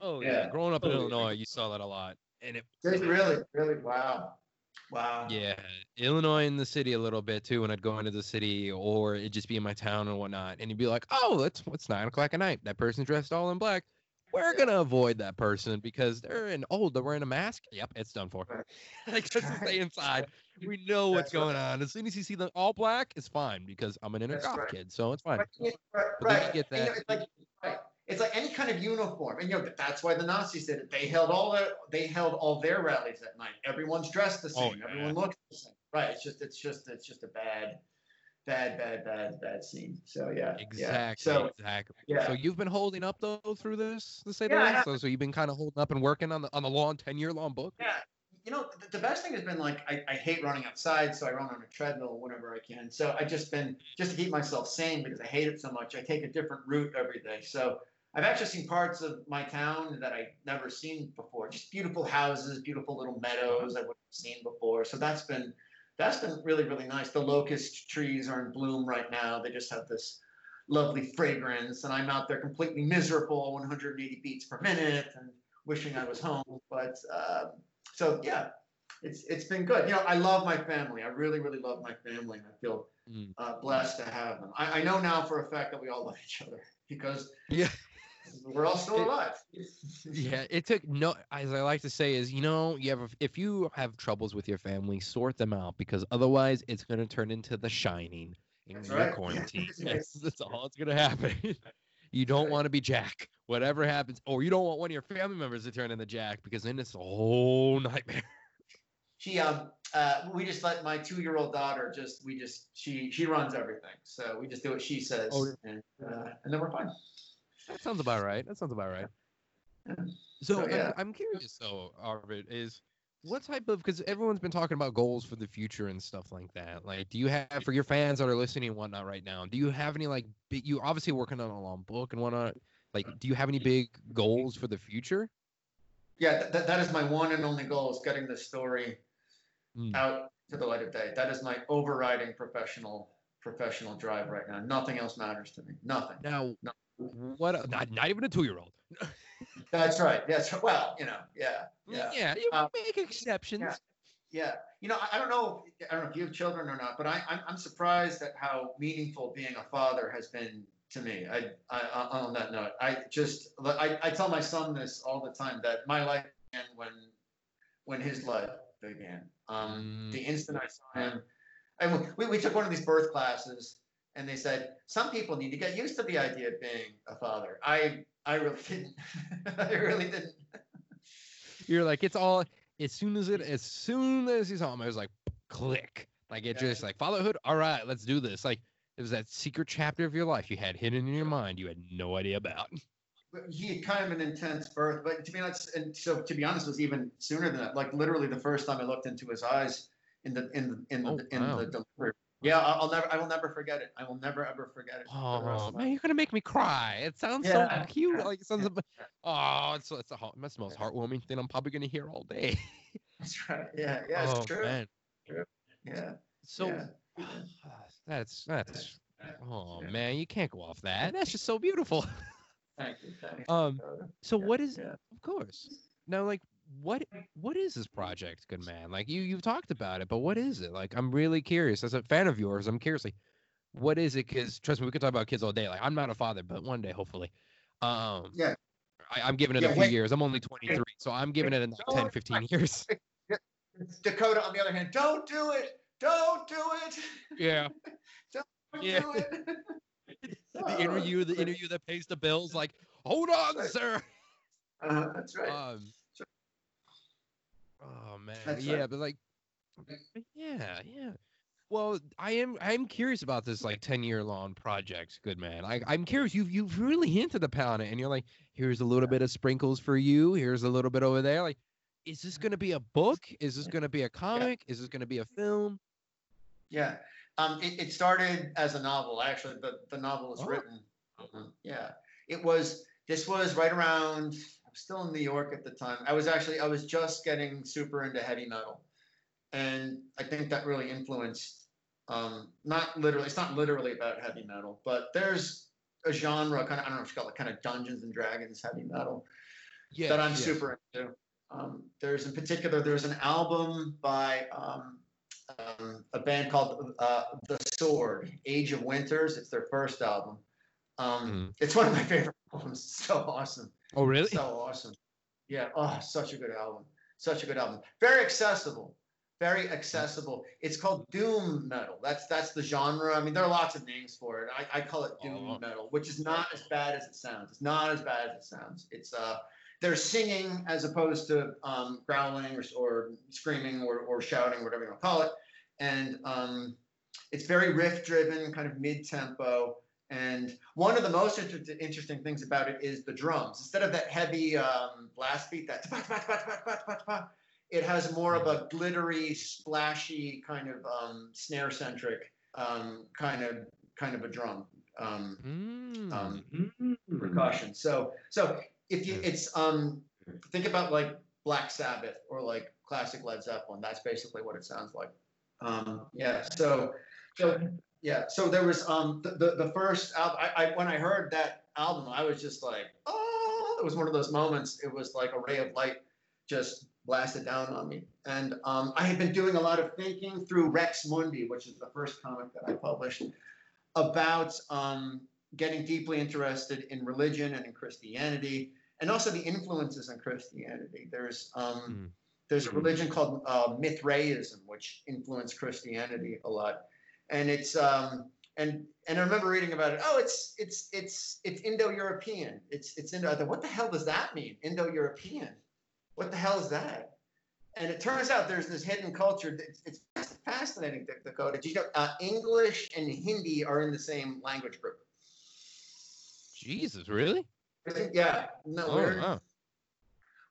oh yeah. yeah. Growing up in Illinois, you saw that a lot, and it really, really, wow, wow. Yeah, Illinois in the city a little bit too. When I'd go into the city, or it'd just be in my town and whatnot, and you'd be like, oh, it's it's nine o'clock at night. That person's dressed all in black. We're gonna avoid that person because they're in old. They're wearing a mask. Yep, it's done for. Like, just stay inside. We know what's going on. As soon as you see them all black, it's fine because I'm an inner cop right. kid, so it's fine. Right, right. right. Get that. You know, it's, like, right. it's like any kind of uniform, and you know that's why the Nazis did it. They held all their they held all their rallies at night. Everyone's dressed the same. Oh, yeah. Everyone looks the same. Right? It's just it's just it's just a bad. Bad, bad, bad, bad scene. So yeah, exactly. Yeah. So, exactly. Yeah. So you've been holding up though through this, let's say yeah, that. So, so you've been kind of holding up and working on the on the long ten-year long book. Yeah, you know the, the best thing has been like I, I hate running outside, so I run on a treadmill whenever I can. So I just been just to keep myself sane because I hate it so much. I take a different route every day. So I've actually seen parts of my town that I never seen before. Just beautiful houses, beautiful little meadows I wouldn't have seen before. So that's been. That's been really, really nice. The locust trees are in bloom right now. They just have this lovely fragrance, and I'm out there completely miserable, one hundred eighty beats per minute, and wishing I was home. But uh, so yeah, it's it's been good. You know, I love my family. I really, really love my family, and I feel uh, blessed to have them. I, I know now for a fact that we all love each other because yeah. we're all still alive. Yeah, it took no. As I like to say, is you know, you have if you have troubles with your family, sort them out because otherwise, it's going to turn into The Shining in your right. quarantine. That's, that's all it's going to happen. You don't right. want to be Jack, whatever happens, or you don't want one of your family members to turn into Jack because then it's a whole nightmare. She um uh we just let my two year old daughter just we just she she runs everything, so we just do what she says, oh, and, uh, and then we're fine. That sounds about right. That sounds about right. So oh, yeah. I'm, I'm curious, though, Arvid, is what type of – because everyone's been talking about goals for the future and stuff like that. Like, do you have – for your fans that are listening and whatnot right now, do you have any, like – you obviously working on a long book and whatnot. Like, do you have any big goals for the future? Yeah, th- that is my one and only goal is getting this story mm. out to the light of day. That is my overriding professional professional drive right now. Nothing else matters to me. Nothing. Now – What? A, not, not even a two-year-old. That's right. Yes. Well, you know. Yeah. Yeah. Yeah. You um, make exceptions. Yeah, yeah. You know, I, I don't know. If, I don't know if you have children or not, but I, I'm I'm surprised at how meaningful being a father has been to me. I, I, I on that note, I just I, I tell my son this all the time that my life began when when his life began. Um, mm. The instant I saw him, I, we we took one of these birth classes. And they said, some people need to get used to the idea of being a father. I I really didn't. I really didn't. You're like, it's all, as soon as it, as soon as you saw him, I was like, click. Like, it yeah. just like, fatherhood, all right, let's do this. Like, it was that secret chapter of your life you had hidden in your mind you had no idea about. He had kind of an intense birth, but to be honest, and so to be honest, it was even sooner than that. Like, literally the first time I looked into his eyes in the, in the, in the, oh, in wow. the delivery. Yeah, I'll never, I will never forget it. I will never, ever forget it. Oh, man, you're going to make me cry. It sounds yeah. so cute. Like, it sounds, oh, it's, it's, a, it's the most heartwarming thing I'm probably going to hear all day. That's right. Yeah, yeah, it's oh, true. Man. True. Yeah. So, yeah. that's, that's, oh, yeah. man, you can't go off that. That's just so beautiful. Thank you. Thank you. Um, so yeah, what is, yeah. of course. Now, like, What what is this project, good man? Like you you've talked about it, but what is it? Like I'm really curious. As a fan of yours, I'm curious. Like, what is it? Because trust me, we could talk about kids all day. Like I'm not a father, but one day, hopefully. Um, yeah. I, I'm giving it yeah, a few wait, years. I'm only twenty-three, so I'm giving it another ten, fifteen years. Dakota, on the other hand, don't do it. Don't do it. Yeah. don't yeah. do it. the interview, the interview that pays the bills. Like, hold on, that's sir. Right. Uh, that's right. Um, Oh man, That's yeah, right. but like, yeah, yeah. Well, I am, I am curious about this like ten year long project, good man. I, I'm curious. You've, you've really hinted upon it, and you're like, here's a little bit of sprinkles for you. Here's a little bit over there. Like, is this gonna be a book? Is this gonna be a comic? Yeah. Is this gonna be a film? Yeah, um, it, it started as a novel actually, but the novel was oh. written. Mm-hmm. Yeah, it was. This was right around. Still in New York at the time. I was actually, I was just getting super into heavy metal. And I think that really influenced, um, not literally, it's not literally about heavy metal, but there's a genre, kind of, I don't know if it's called, like kind of Dungeons and Dragons heavy metal yeah, that I'm yeah. super into. Um, there's in particular, there's an album by um, um, a band called uh, The Sword, Age of Winters. It's their first album. Um, mm. It's one of my favorite albums. It's so awesome. Oh, really? So awesome. Yeah. Oh, such a good album. Such a good album. Very accessible. Very accessible. It's called doom metal. That's that's the genre. I mean, there are lots of names for it. I, I call it doom oh. metal, which is not as bad as it sounds. It's not as bad as it sounds. It's uh, they're singing as opposed to um, growling or, or screaming or, or shouting, whatever you want to call it. And um, it's very riff-driven, kind of mid-tempo. And one of the most inter- interesting things about it is the drums. Instead of that heavy um, blast beat, that it has more of a glittery, splashy kind of um, snare-centric um, kind of kind of a drum um, mm. um, percussion. So, so if you, it's um, think about like Black Sabbath or like classic Led Zeppelin. That's basically what it sounds like. Um, yeah. So, so. Yeah, so there was um, the, the the first album. I, I when I heard that album, I was just like, oh, it was one of those moments. It was like a ray of light just blasted down on me. And um, I had been doing a lot of thinking through Rex Mundi, which is the first comic that I published, about um, getting deeply interested in religion and in Christianity, and also the influences in Christianity. There's um, mm. there's a religion called uh, Mithraism, which influenced Christianity a lot. And it's um and and I remember reading about it. Oh, it's it's it's it's Indo-European. It's it's Indo. I thought, what the hell does that mean? Indo-European. What the hell is that? And it turns out there's this hidden culture. It's, it's fascinating, Dakota. You know, uh, English and Hindi are in the same language group. Jesus, really? Yeah. No. Oh, wow.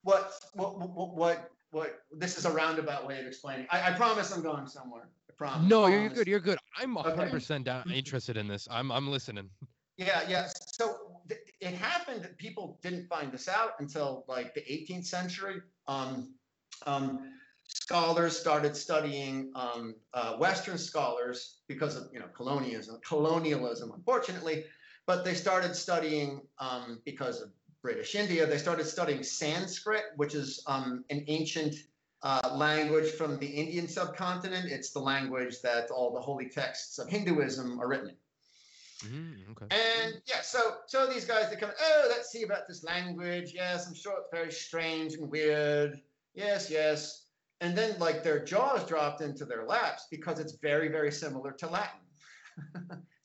What what what what what? This is a roundabout way of explaining. I, I promise I'm going somewhere. Promise. No, you're good. You're good. I'm one hundred percent okay. down, interested in this. I'm I'm listening. Yeah, yeah. So th- it happened that people didn't find this out until like the eighteenth century. Um, um, scholars started studying um, uh, Western scholars because of you know colonialism, colonialism, unfortunately. But they started studying um, because of British India. They started studying Sanskrit, which is um, an ancient. Uh, language from the Indian subcontinent. It's the language that all the holy texts of Hinduism are written in. Mm, okay. And yeah, so so these guys, they come, oh, let's see about this language. Yes, I'm sure it's very strange and weird. Yes, yes. And then like their jaws dropped into their laps because it's very, very similar to Latin.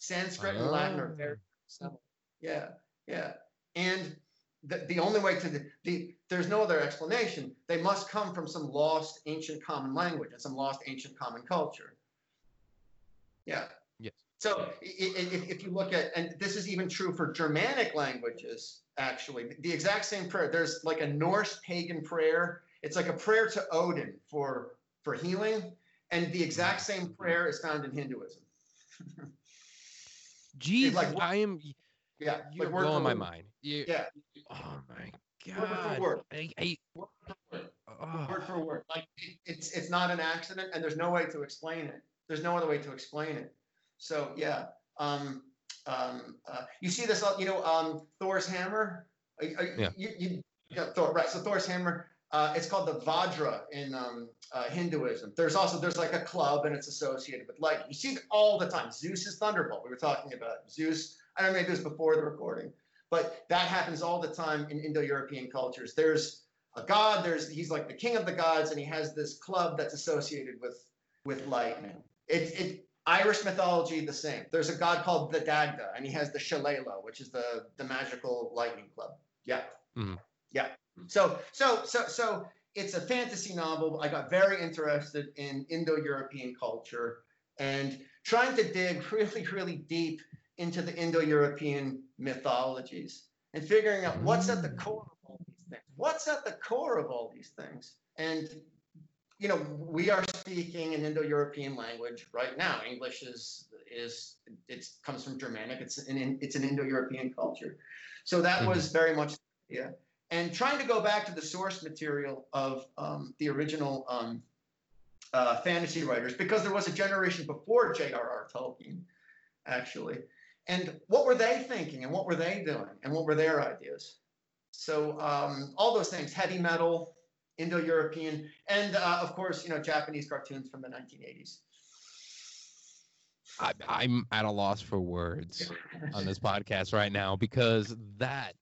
Sanskrit and Latin are very similar. Yeah, yeah. And the, the only way to the, the there's no other explanation. They must come from some lost ancient common language and some lost ancient common culture. Yeah. Yes. So if, if you look at, and this is even true for Germanic languages, actually, the exact same prayer. There's like a Norse pagan prayer. It's like a prayer to Odin for for healing, and the exact same prayer is found in Hinduism. Jesus, like, I am. Yeah, you're like blowing my mind. You, yeah. Oh my God. Word for word. I, I, word, for word. Oh. word for word. Like it's it's not an accident, and there's no way to explain it. There's no other way to explain it. So yeah, um, um, uh, you see this. You know, um, Thor's hammer. Are, are, yeah. You, you got Thor, right? So Thor's hammer. Uh, it's called the Vajra in um, uh, Hinduism. There's also, there's like a club and it's associated with lightning. You see it all the time. Zeus's thunderbolt, we were talking about. Zeus, I don't know if it was before the recording, but that happens all the time in Indo-European cultures. There's a god, there's he's like the king of the gods, and he has this club that's associated with, with lightning. It, it, Irish mythology, the same. There's a god called the Dagda, and he has the Shillelagh, which is the, the magical lightning club. Yeah, mm-hmm. yeah. So, so, so, so it's a fantasy novel. I got very interested in Indo-European culture and trying to dig really, really deep into the Indo-European mythologies and figuring out what's at the core of all these things. What's at the core of all these things? And, you know, we are speaking an Indo-European language right now. English is, is it comes from Germanic. It's an, it's an Indo-European culture. So that was very much, yeah. And trying to go back to the source material of um, the original um, uh, fantasy writers, because there was a generation before J R R Tolkien, actually. And what were they thinking, and what were they doing, and what were their ideas? So um, all those things: heavy metal, Indo-European, and uh, of course, you know, Japanese cartoons from the nineteen eighties. I, I'm at a loss for words on this podcast right now, because that.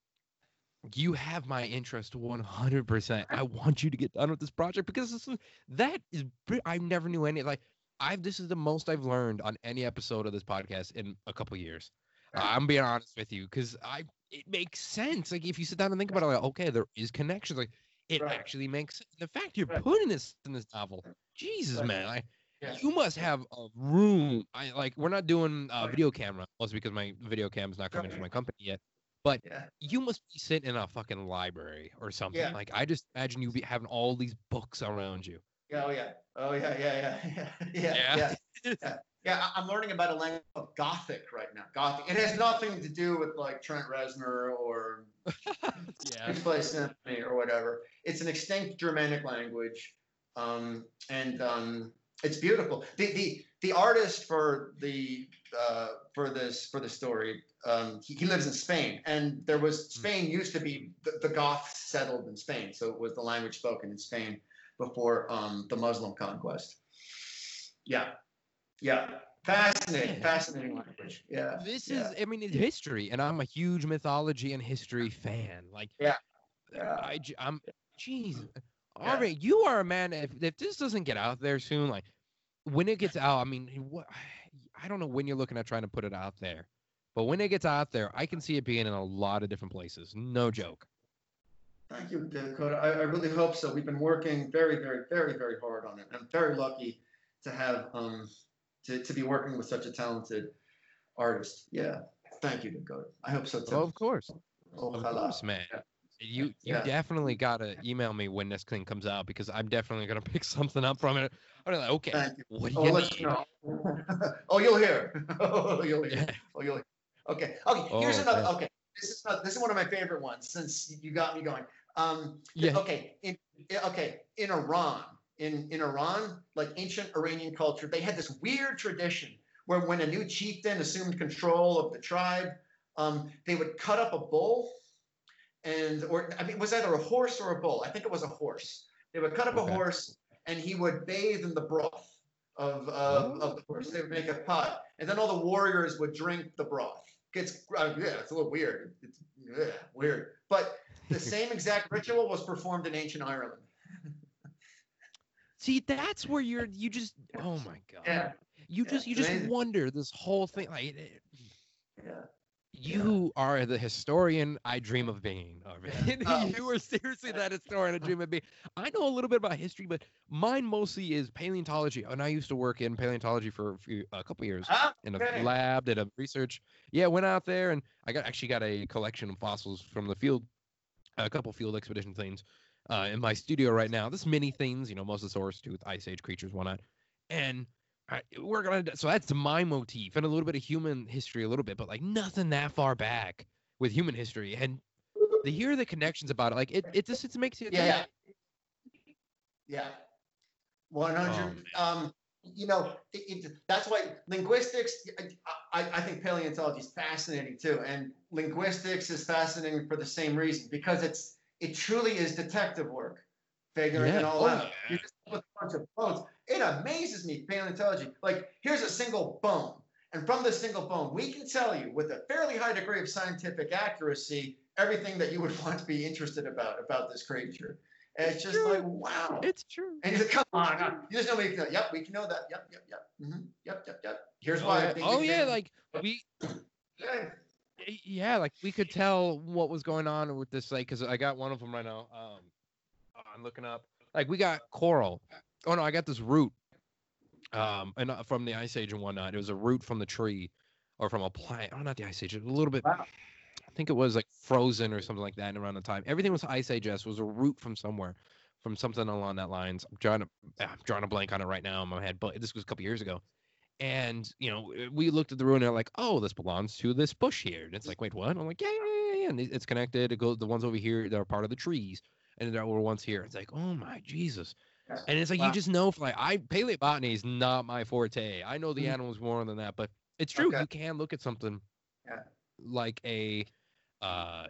You have my interest one hundred percent. I want you to get done with this project, because this is, that is, I never knew any, like, I've, this is the most I've learned on any episode of this podcast in a couple of years. Uh, I'm being honest with you, because I, it makes sense. Like, if you sit down and think about it, like, okay, there is connections. Like, it right. actually makes sense. The fact you're right. putting this in this novel, Jesus, right. man, like, yeah. you must have a room. I, like, we're not doing a uh, video camera, mostly because my video cam is not coming okay. from my company yet. But yeah. you must be sitting in a fucking library or something. Yeah. Like, I just imagine you be having all these books around you. Yeah, oh, yeah. Oh, yeah, yeah, yeah, yeah, yeah, yeah. yeah. yeah. I'm learning about a language of Gothic right now. Gothic. It has nothing to do with, like, Trent Reznor or yeah. Play Symphony or whatever. It's an extinct Germanic language, um, and um, it's beautiful. The, the, the artist for the uh, for this for the story... Um, he, he lives in Spain, and there was Spain used to be the, the Goths settled in Spain, so it was the language spoken in Spain before um, the Muslim conquest. Yeah, yeah, fascinating, fascinating language. Yeah, this yeah. is, I mean, it's history, and I'm a huge mythology and history fan. Like, yeah, yeah. I, I'm, jeez, yeah. Arvid, you are a man. If if this doesn't get out there soon, like when it gets out, I mean, what? I don't know when you're looking at trying to put it out there. But when it gets out there, I can see it being in a lot of different places. No joke. Thank you, Dakota. I, I really hope so. We've been working very, very, very, very hard on it. I'm very lucky to have um, to, to be working with such a talented artist. Yeah. Thank you, Dakota. I hope so too. Oh, of course. Oh, of course, man. Yeah. You you yeah. definitely gotta email me when this thing comes out, because I'm definitely gonna pick something up from it. I'm like, okay, Thank you. what do oh, you need? oh, you'll hear. Oh, you'll hear. Yeah. Oh, you'll hear. Okay. Okay. Here's oh, another. Man. Okay. This is not, this is one of my favorite ones, since you got me going. Um, yeah. Okay. In, okay. In Iran, in in Iran, like ancient Iranian culture, they had this weird tradition where when a new chieftain assumed control of the tribe, um, they would cut up a bull, and or I mean, it was either a horse or a bull. I think it was a horse. They would cut up okay. a horse, and he would bathe in the broth of uh, oh. of the horse. They would make a pot, and then all the warriors would drink the broth. It's, uh, yeah, it's a little weird. It's yeah, weird. But the same exact ritual was performed in ancient Ireland. See, that's where you're, you just, oh my God. Yeah. You yeah, just you amazing. just wonder this whole thing. Like, it, yeah. You yeah. are the historian I dream of being. Arvid. Yeah. Um, you are seriously that historian I dream of being. I know a little bit about history, but mine mostly is paleontology. And I used to work in paleontology for a, few, a couple years ah, in a okay. lab, did a research. Yeah, went out there and I got actually got a collection of fossils from the field, a couple field expedition things uh, in my studio right now. This many things, you know, mosasaurus tooth, ice age creatures, whatnot. And Right, we're gonna so that's my motif and a little bit of human history, a little bit, but like nothing that far back with human history. And the here are the connections about it. Like it, it just it makes you yeah, yeah, yeah, one hundred. Oh, um, you know, it, it, that's why linguistics. I, I think paleontology is fascinating too, and linguistics is fascinating for the same reason because it's it truly is detective work, figuring yeah. it all oh, out. Yeah. You're just with a bunch of bones. It amazes me, paleontology. Like, here's a single bone. And from this single bone, we can tell you with a fairly high degree of scientific accuracy everything that you would want to be interested about, about this creature. And it's, it's just true. Like, wow. It's true. And it's, come on. on. There's no way you can know. Yep, we can know that. Yep, yep, yep. Mm-hmm. Yep, yep, yep. Here's oh, why. Yeah. Big, oh, big, yeah, big. like, we... yeah. yeah, like, we could tell what was going on with this, like, because I got one of them right now. Um, I'm looking up. Like, we got coral. Oh, no, I got this root um, and uh, from the Ice Age and whatnot. It was a root from the tree or from a plant. Oh, not the Ice Age. A little bit. Wow. I think it was like frozen or something like that around the time. Everything was Ice Age. It was a root from somewhere, from something along that lines. I'm drawing, a, I'm drawing a blank on it right now in my head, but this was a couple years ago. And, you know, we looked at the root and they're like, oh, this belongs to this bush here. And it's like, wait, what? I'm like, yeah, yeah, yeah. And it's connected. It goes, the ones over here that are part of the trees. And there were ones here. It's like, oh, my Jesus. And it's like, wow. you just know, like, I paleobotany is not my forte. I know the mm-hmm. animals more than that, but it's true. Okay. You can look at something yeah. like a, uh,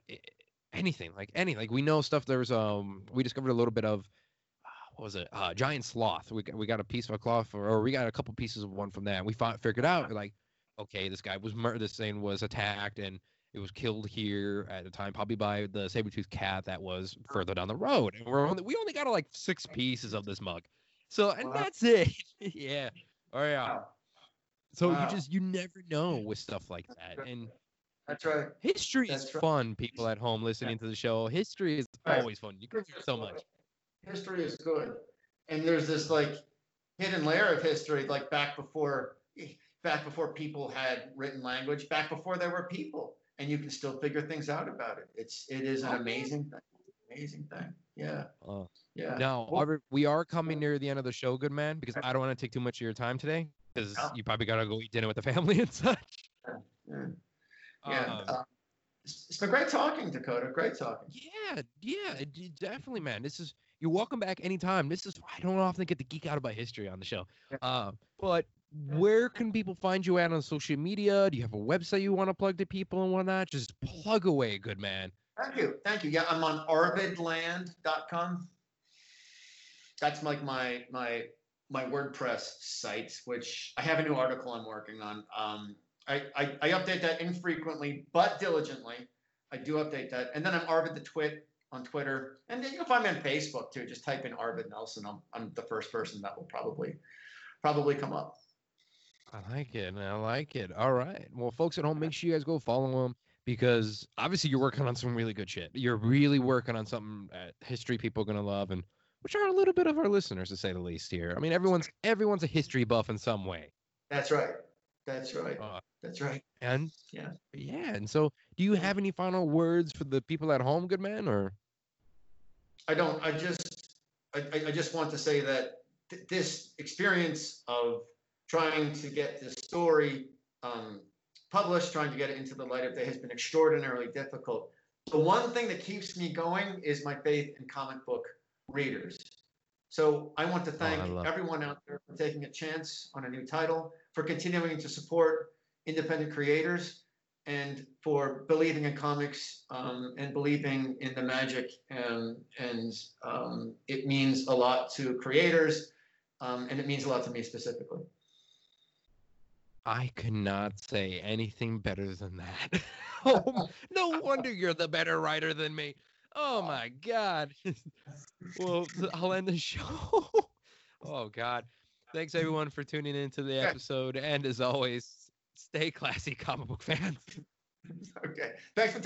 anything, like any, like we know stuff. There's, um, we discovered a little bit of, uh, what was it? Uh, giant sloth. We got, we got a piece of a cloth or, or we got a couple pieces of one from that. And we found, figured out like, okay, this guy was murdered. This thing was attacked and it was killed here at the time, probably by the saber-toothed cat that was further down the road. And we're only, we only got like six pieces of this mug. So, and wow. that's it. yeah. Oh, yeah. Wow. So wow. you just, you never know with stuff like that. And that's right. History that's is right. fun, people at home listening yeah. to the show. History is right. always fun. You can learn so much. History is good. And there's this like hidden layer of history, like back before, back before people had written language, back before there were people. And you can still figure things out about it. It's it is an amazing thing. Amazing thing. Yeah. Uh, yeah. Now, Arvid, we are coming near the end of the show, good man, because I don't want to take too much of your time today, because yeah. you probably gotta go eat dinner with the family and such. Yeah. yeah. yeah. Um, uh, it's been great talking, Dakota. Great talking. Yeah. Yeah. Definitely, man. This is you're welcome back anytime. This is I don't often get to geek out about history on the show, yeah. uh, but. Where can people find you at on social media? Do you have a website you want to plug to people and whatnot? Just plug away, good man. Thank you. Thank you. Yeah, I'm on arvid land dot com. That's like my my my WordPress site, which I have a new article I'm working on. Um, I, I, I update that infrequently, but diligently. I do update that. And then I'm Arvid the twit on Twitter. And then you can find me on Facebook, too. Just type in Arvid Nelson. I'm, I'm the first person that will probably probably come up. I like it. I like it. All right. Well, folks at home, make sure you guys go follow him because obviously you're working on some really good shit. You're really working on something that history people are going to love, and which are a little bit of our listeners, to say the least here. I mean, everyone's everyone's a history buff in some way. That's right. That's right. Uh, That's right. And yeah. Yeah. And so do you have any final words for the people at home, good man, or? I don't. I just I, I just want to say that th- this experience of trying to get this story um, published, trying to get it into the light of day has been extraordinarily difficult. The one thing that keeps me going is my faith in comic book readers. So I want to thank oh, everyone out there for taking a chance on a new title, for continuing to support independent creators, and for believing in comics um, and believing in the magic. And, and um, it means a lot to creators, um, and it means a lot to me specifically. I cannot say anything better than that. Oh, no wonder you're the better writer than me. Oh, my God. Well, I'll end the show. Oh, God. Thanks, everyone, for tuning into the episode. And as always, stay classy, comic book fans. Okay. Thanks for talking.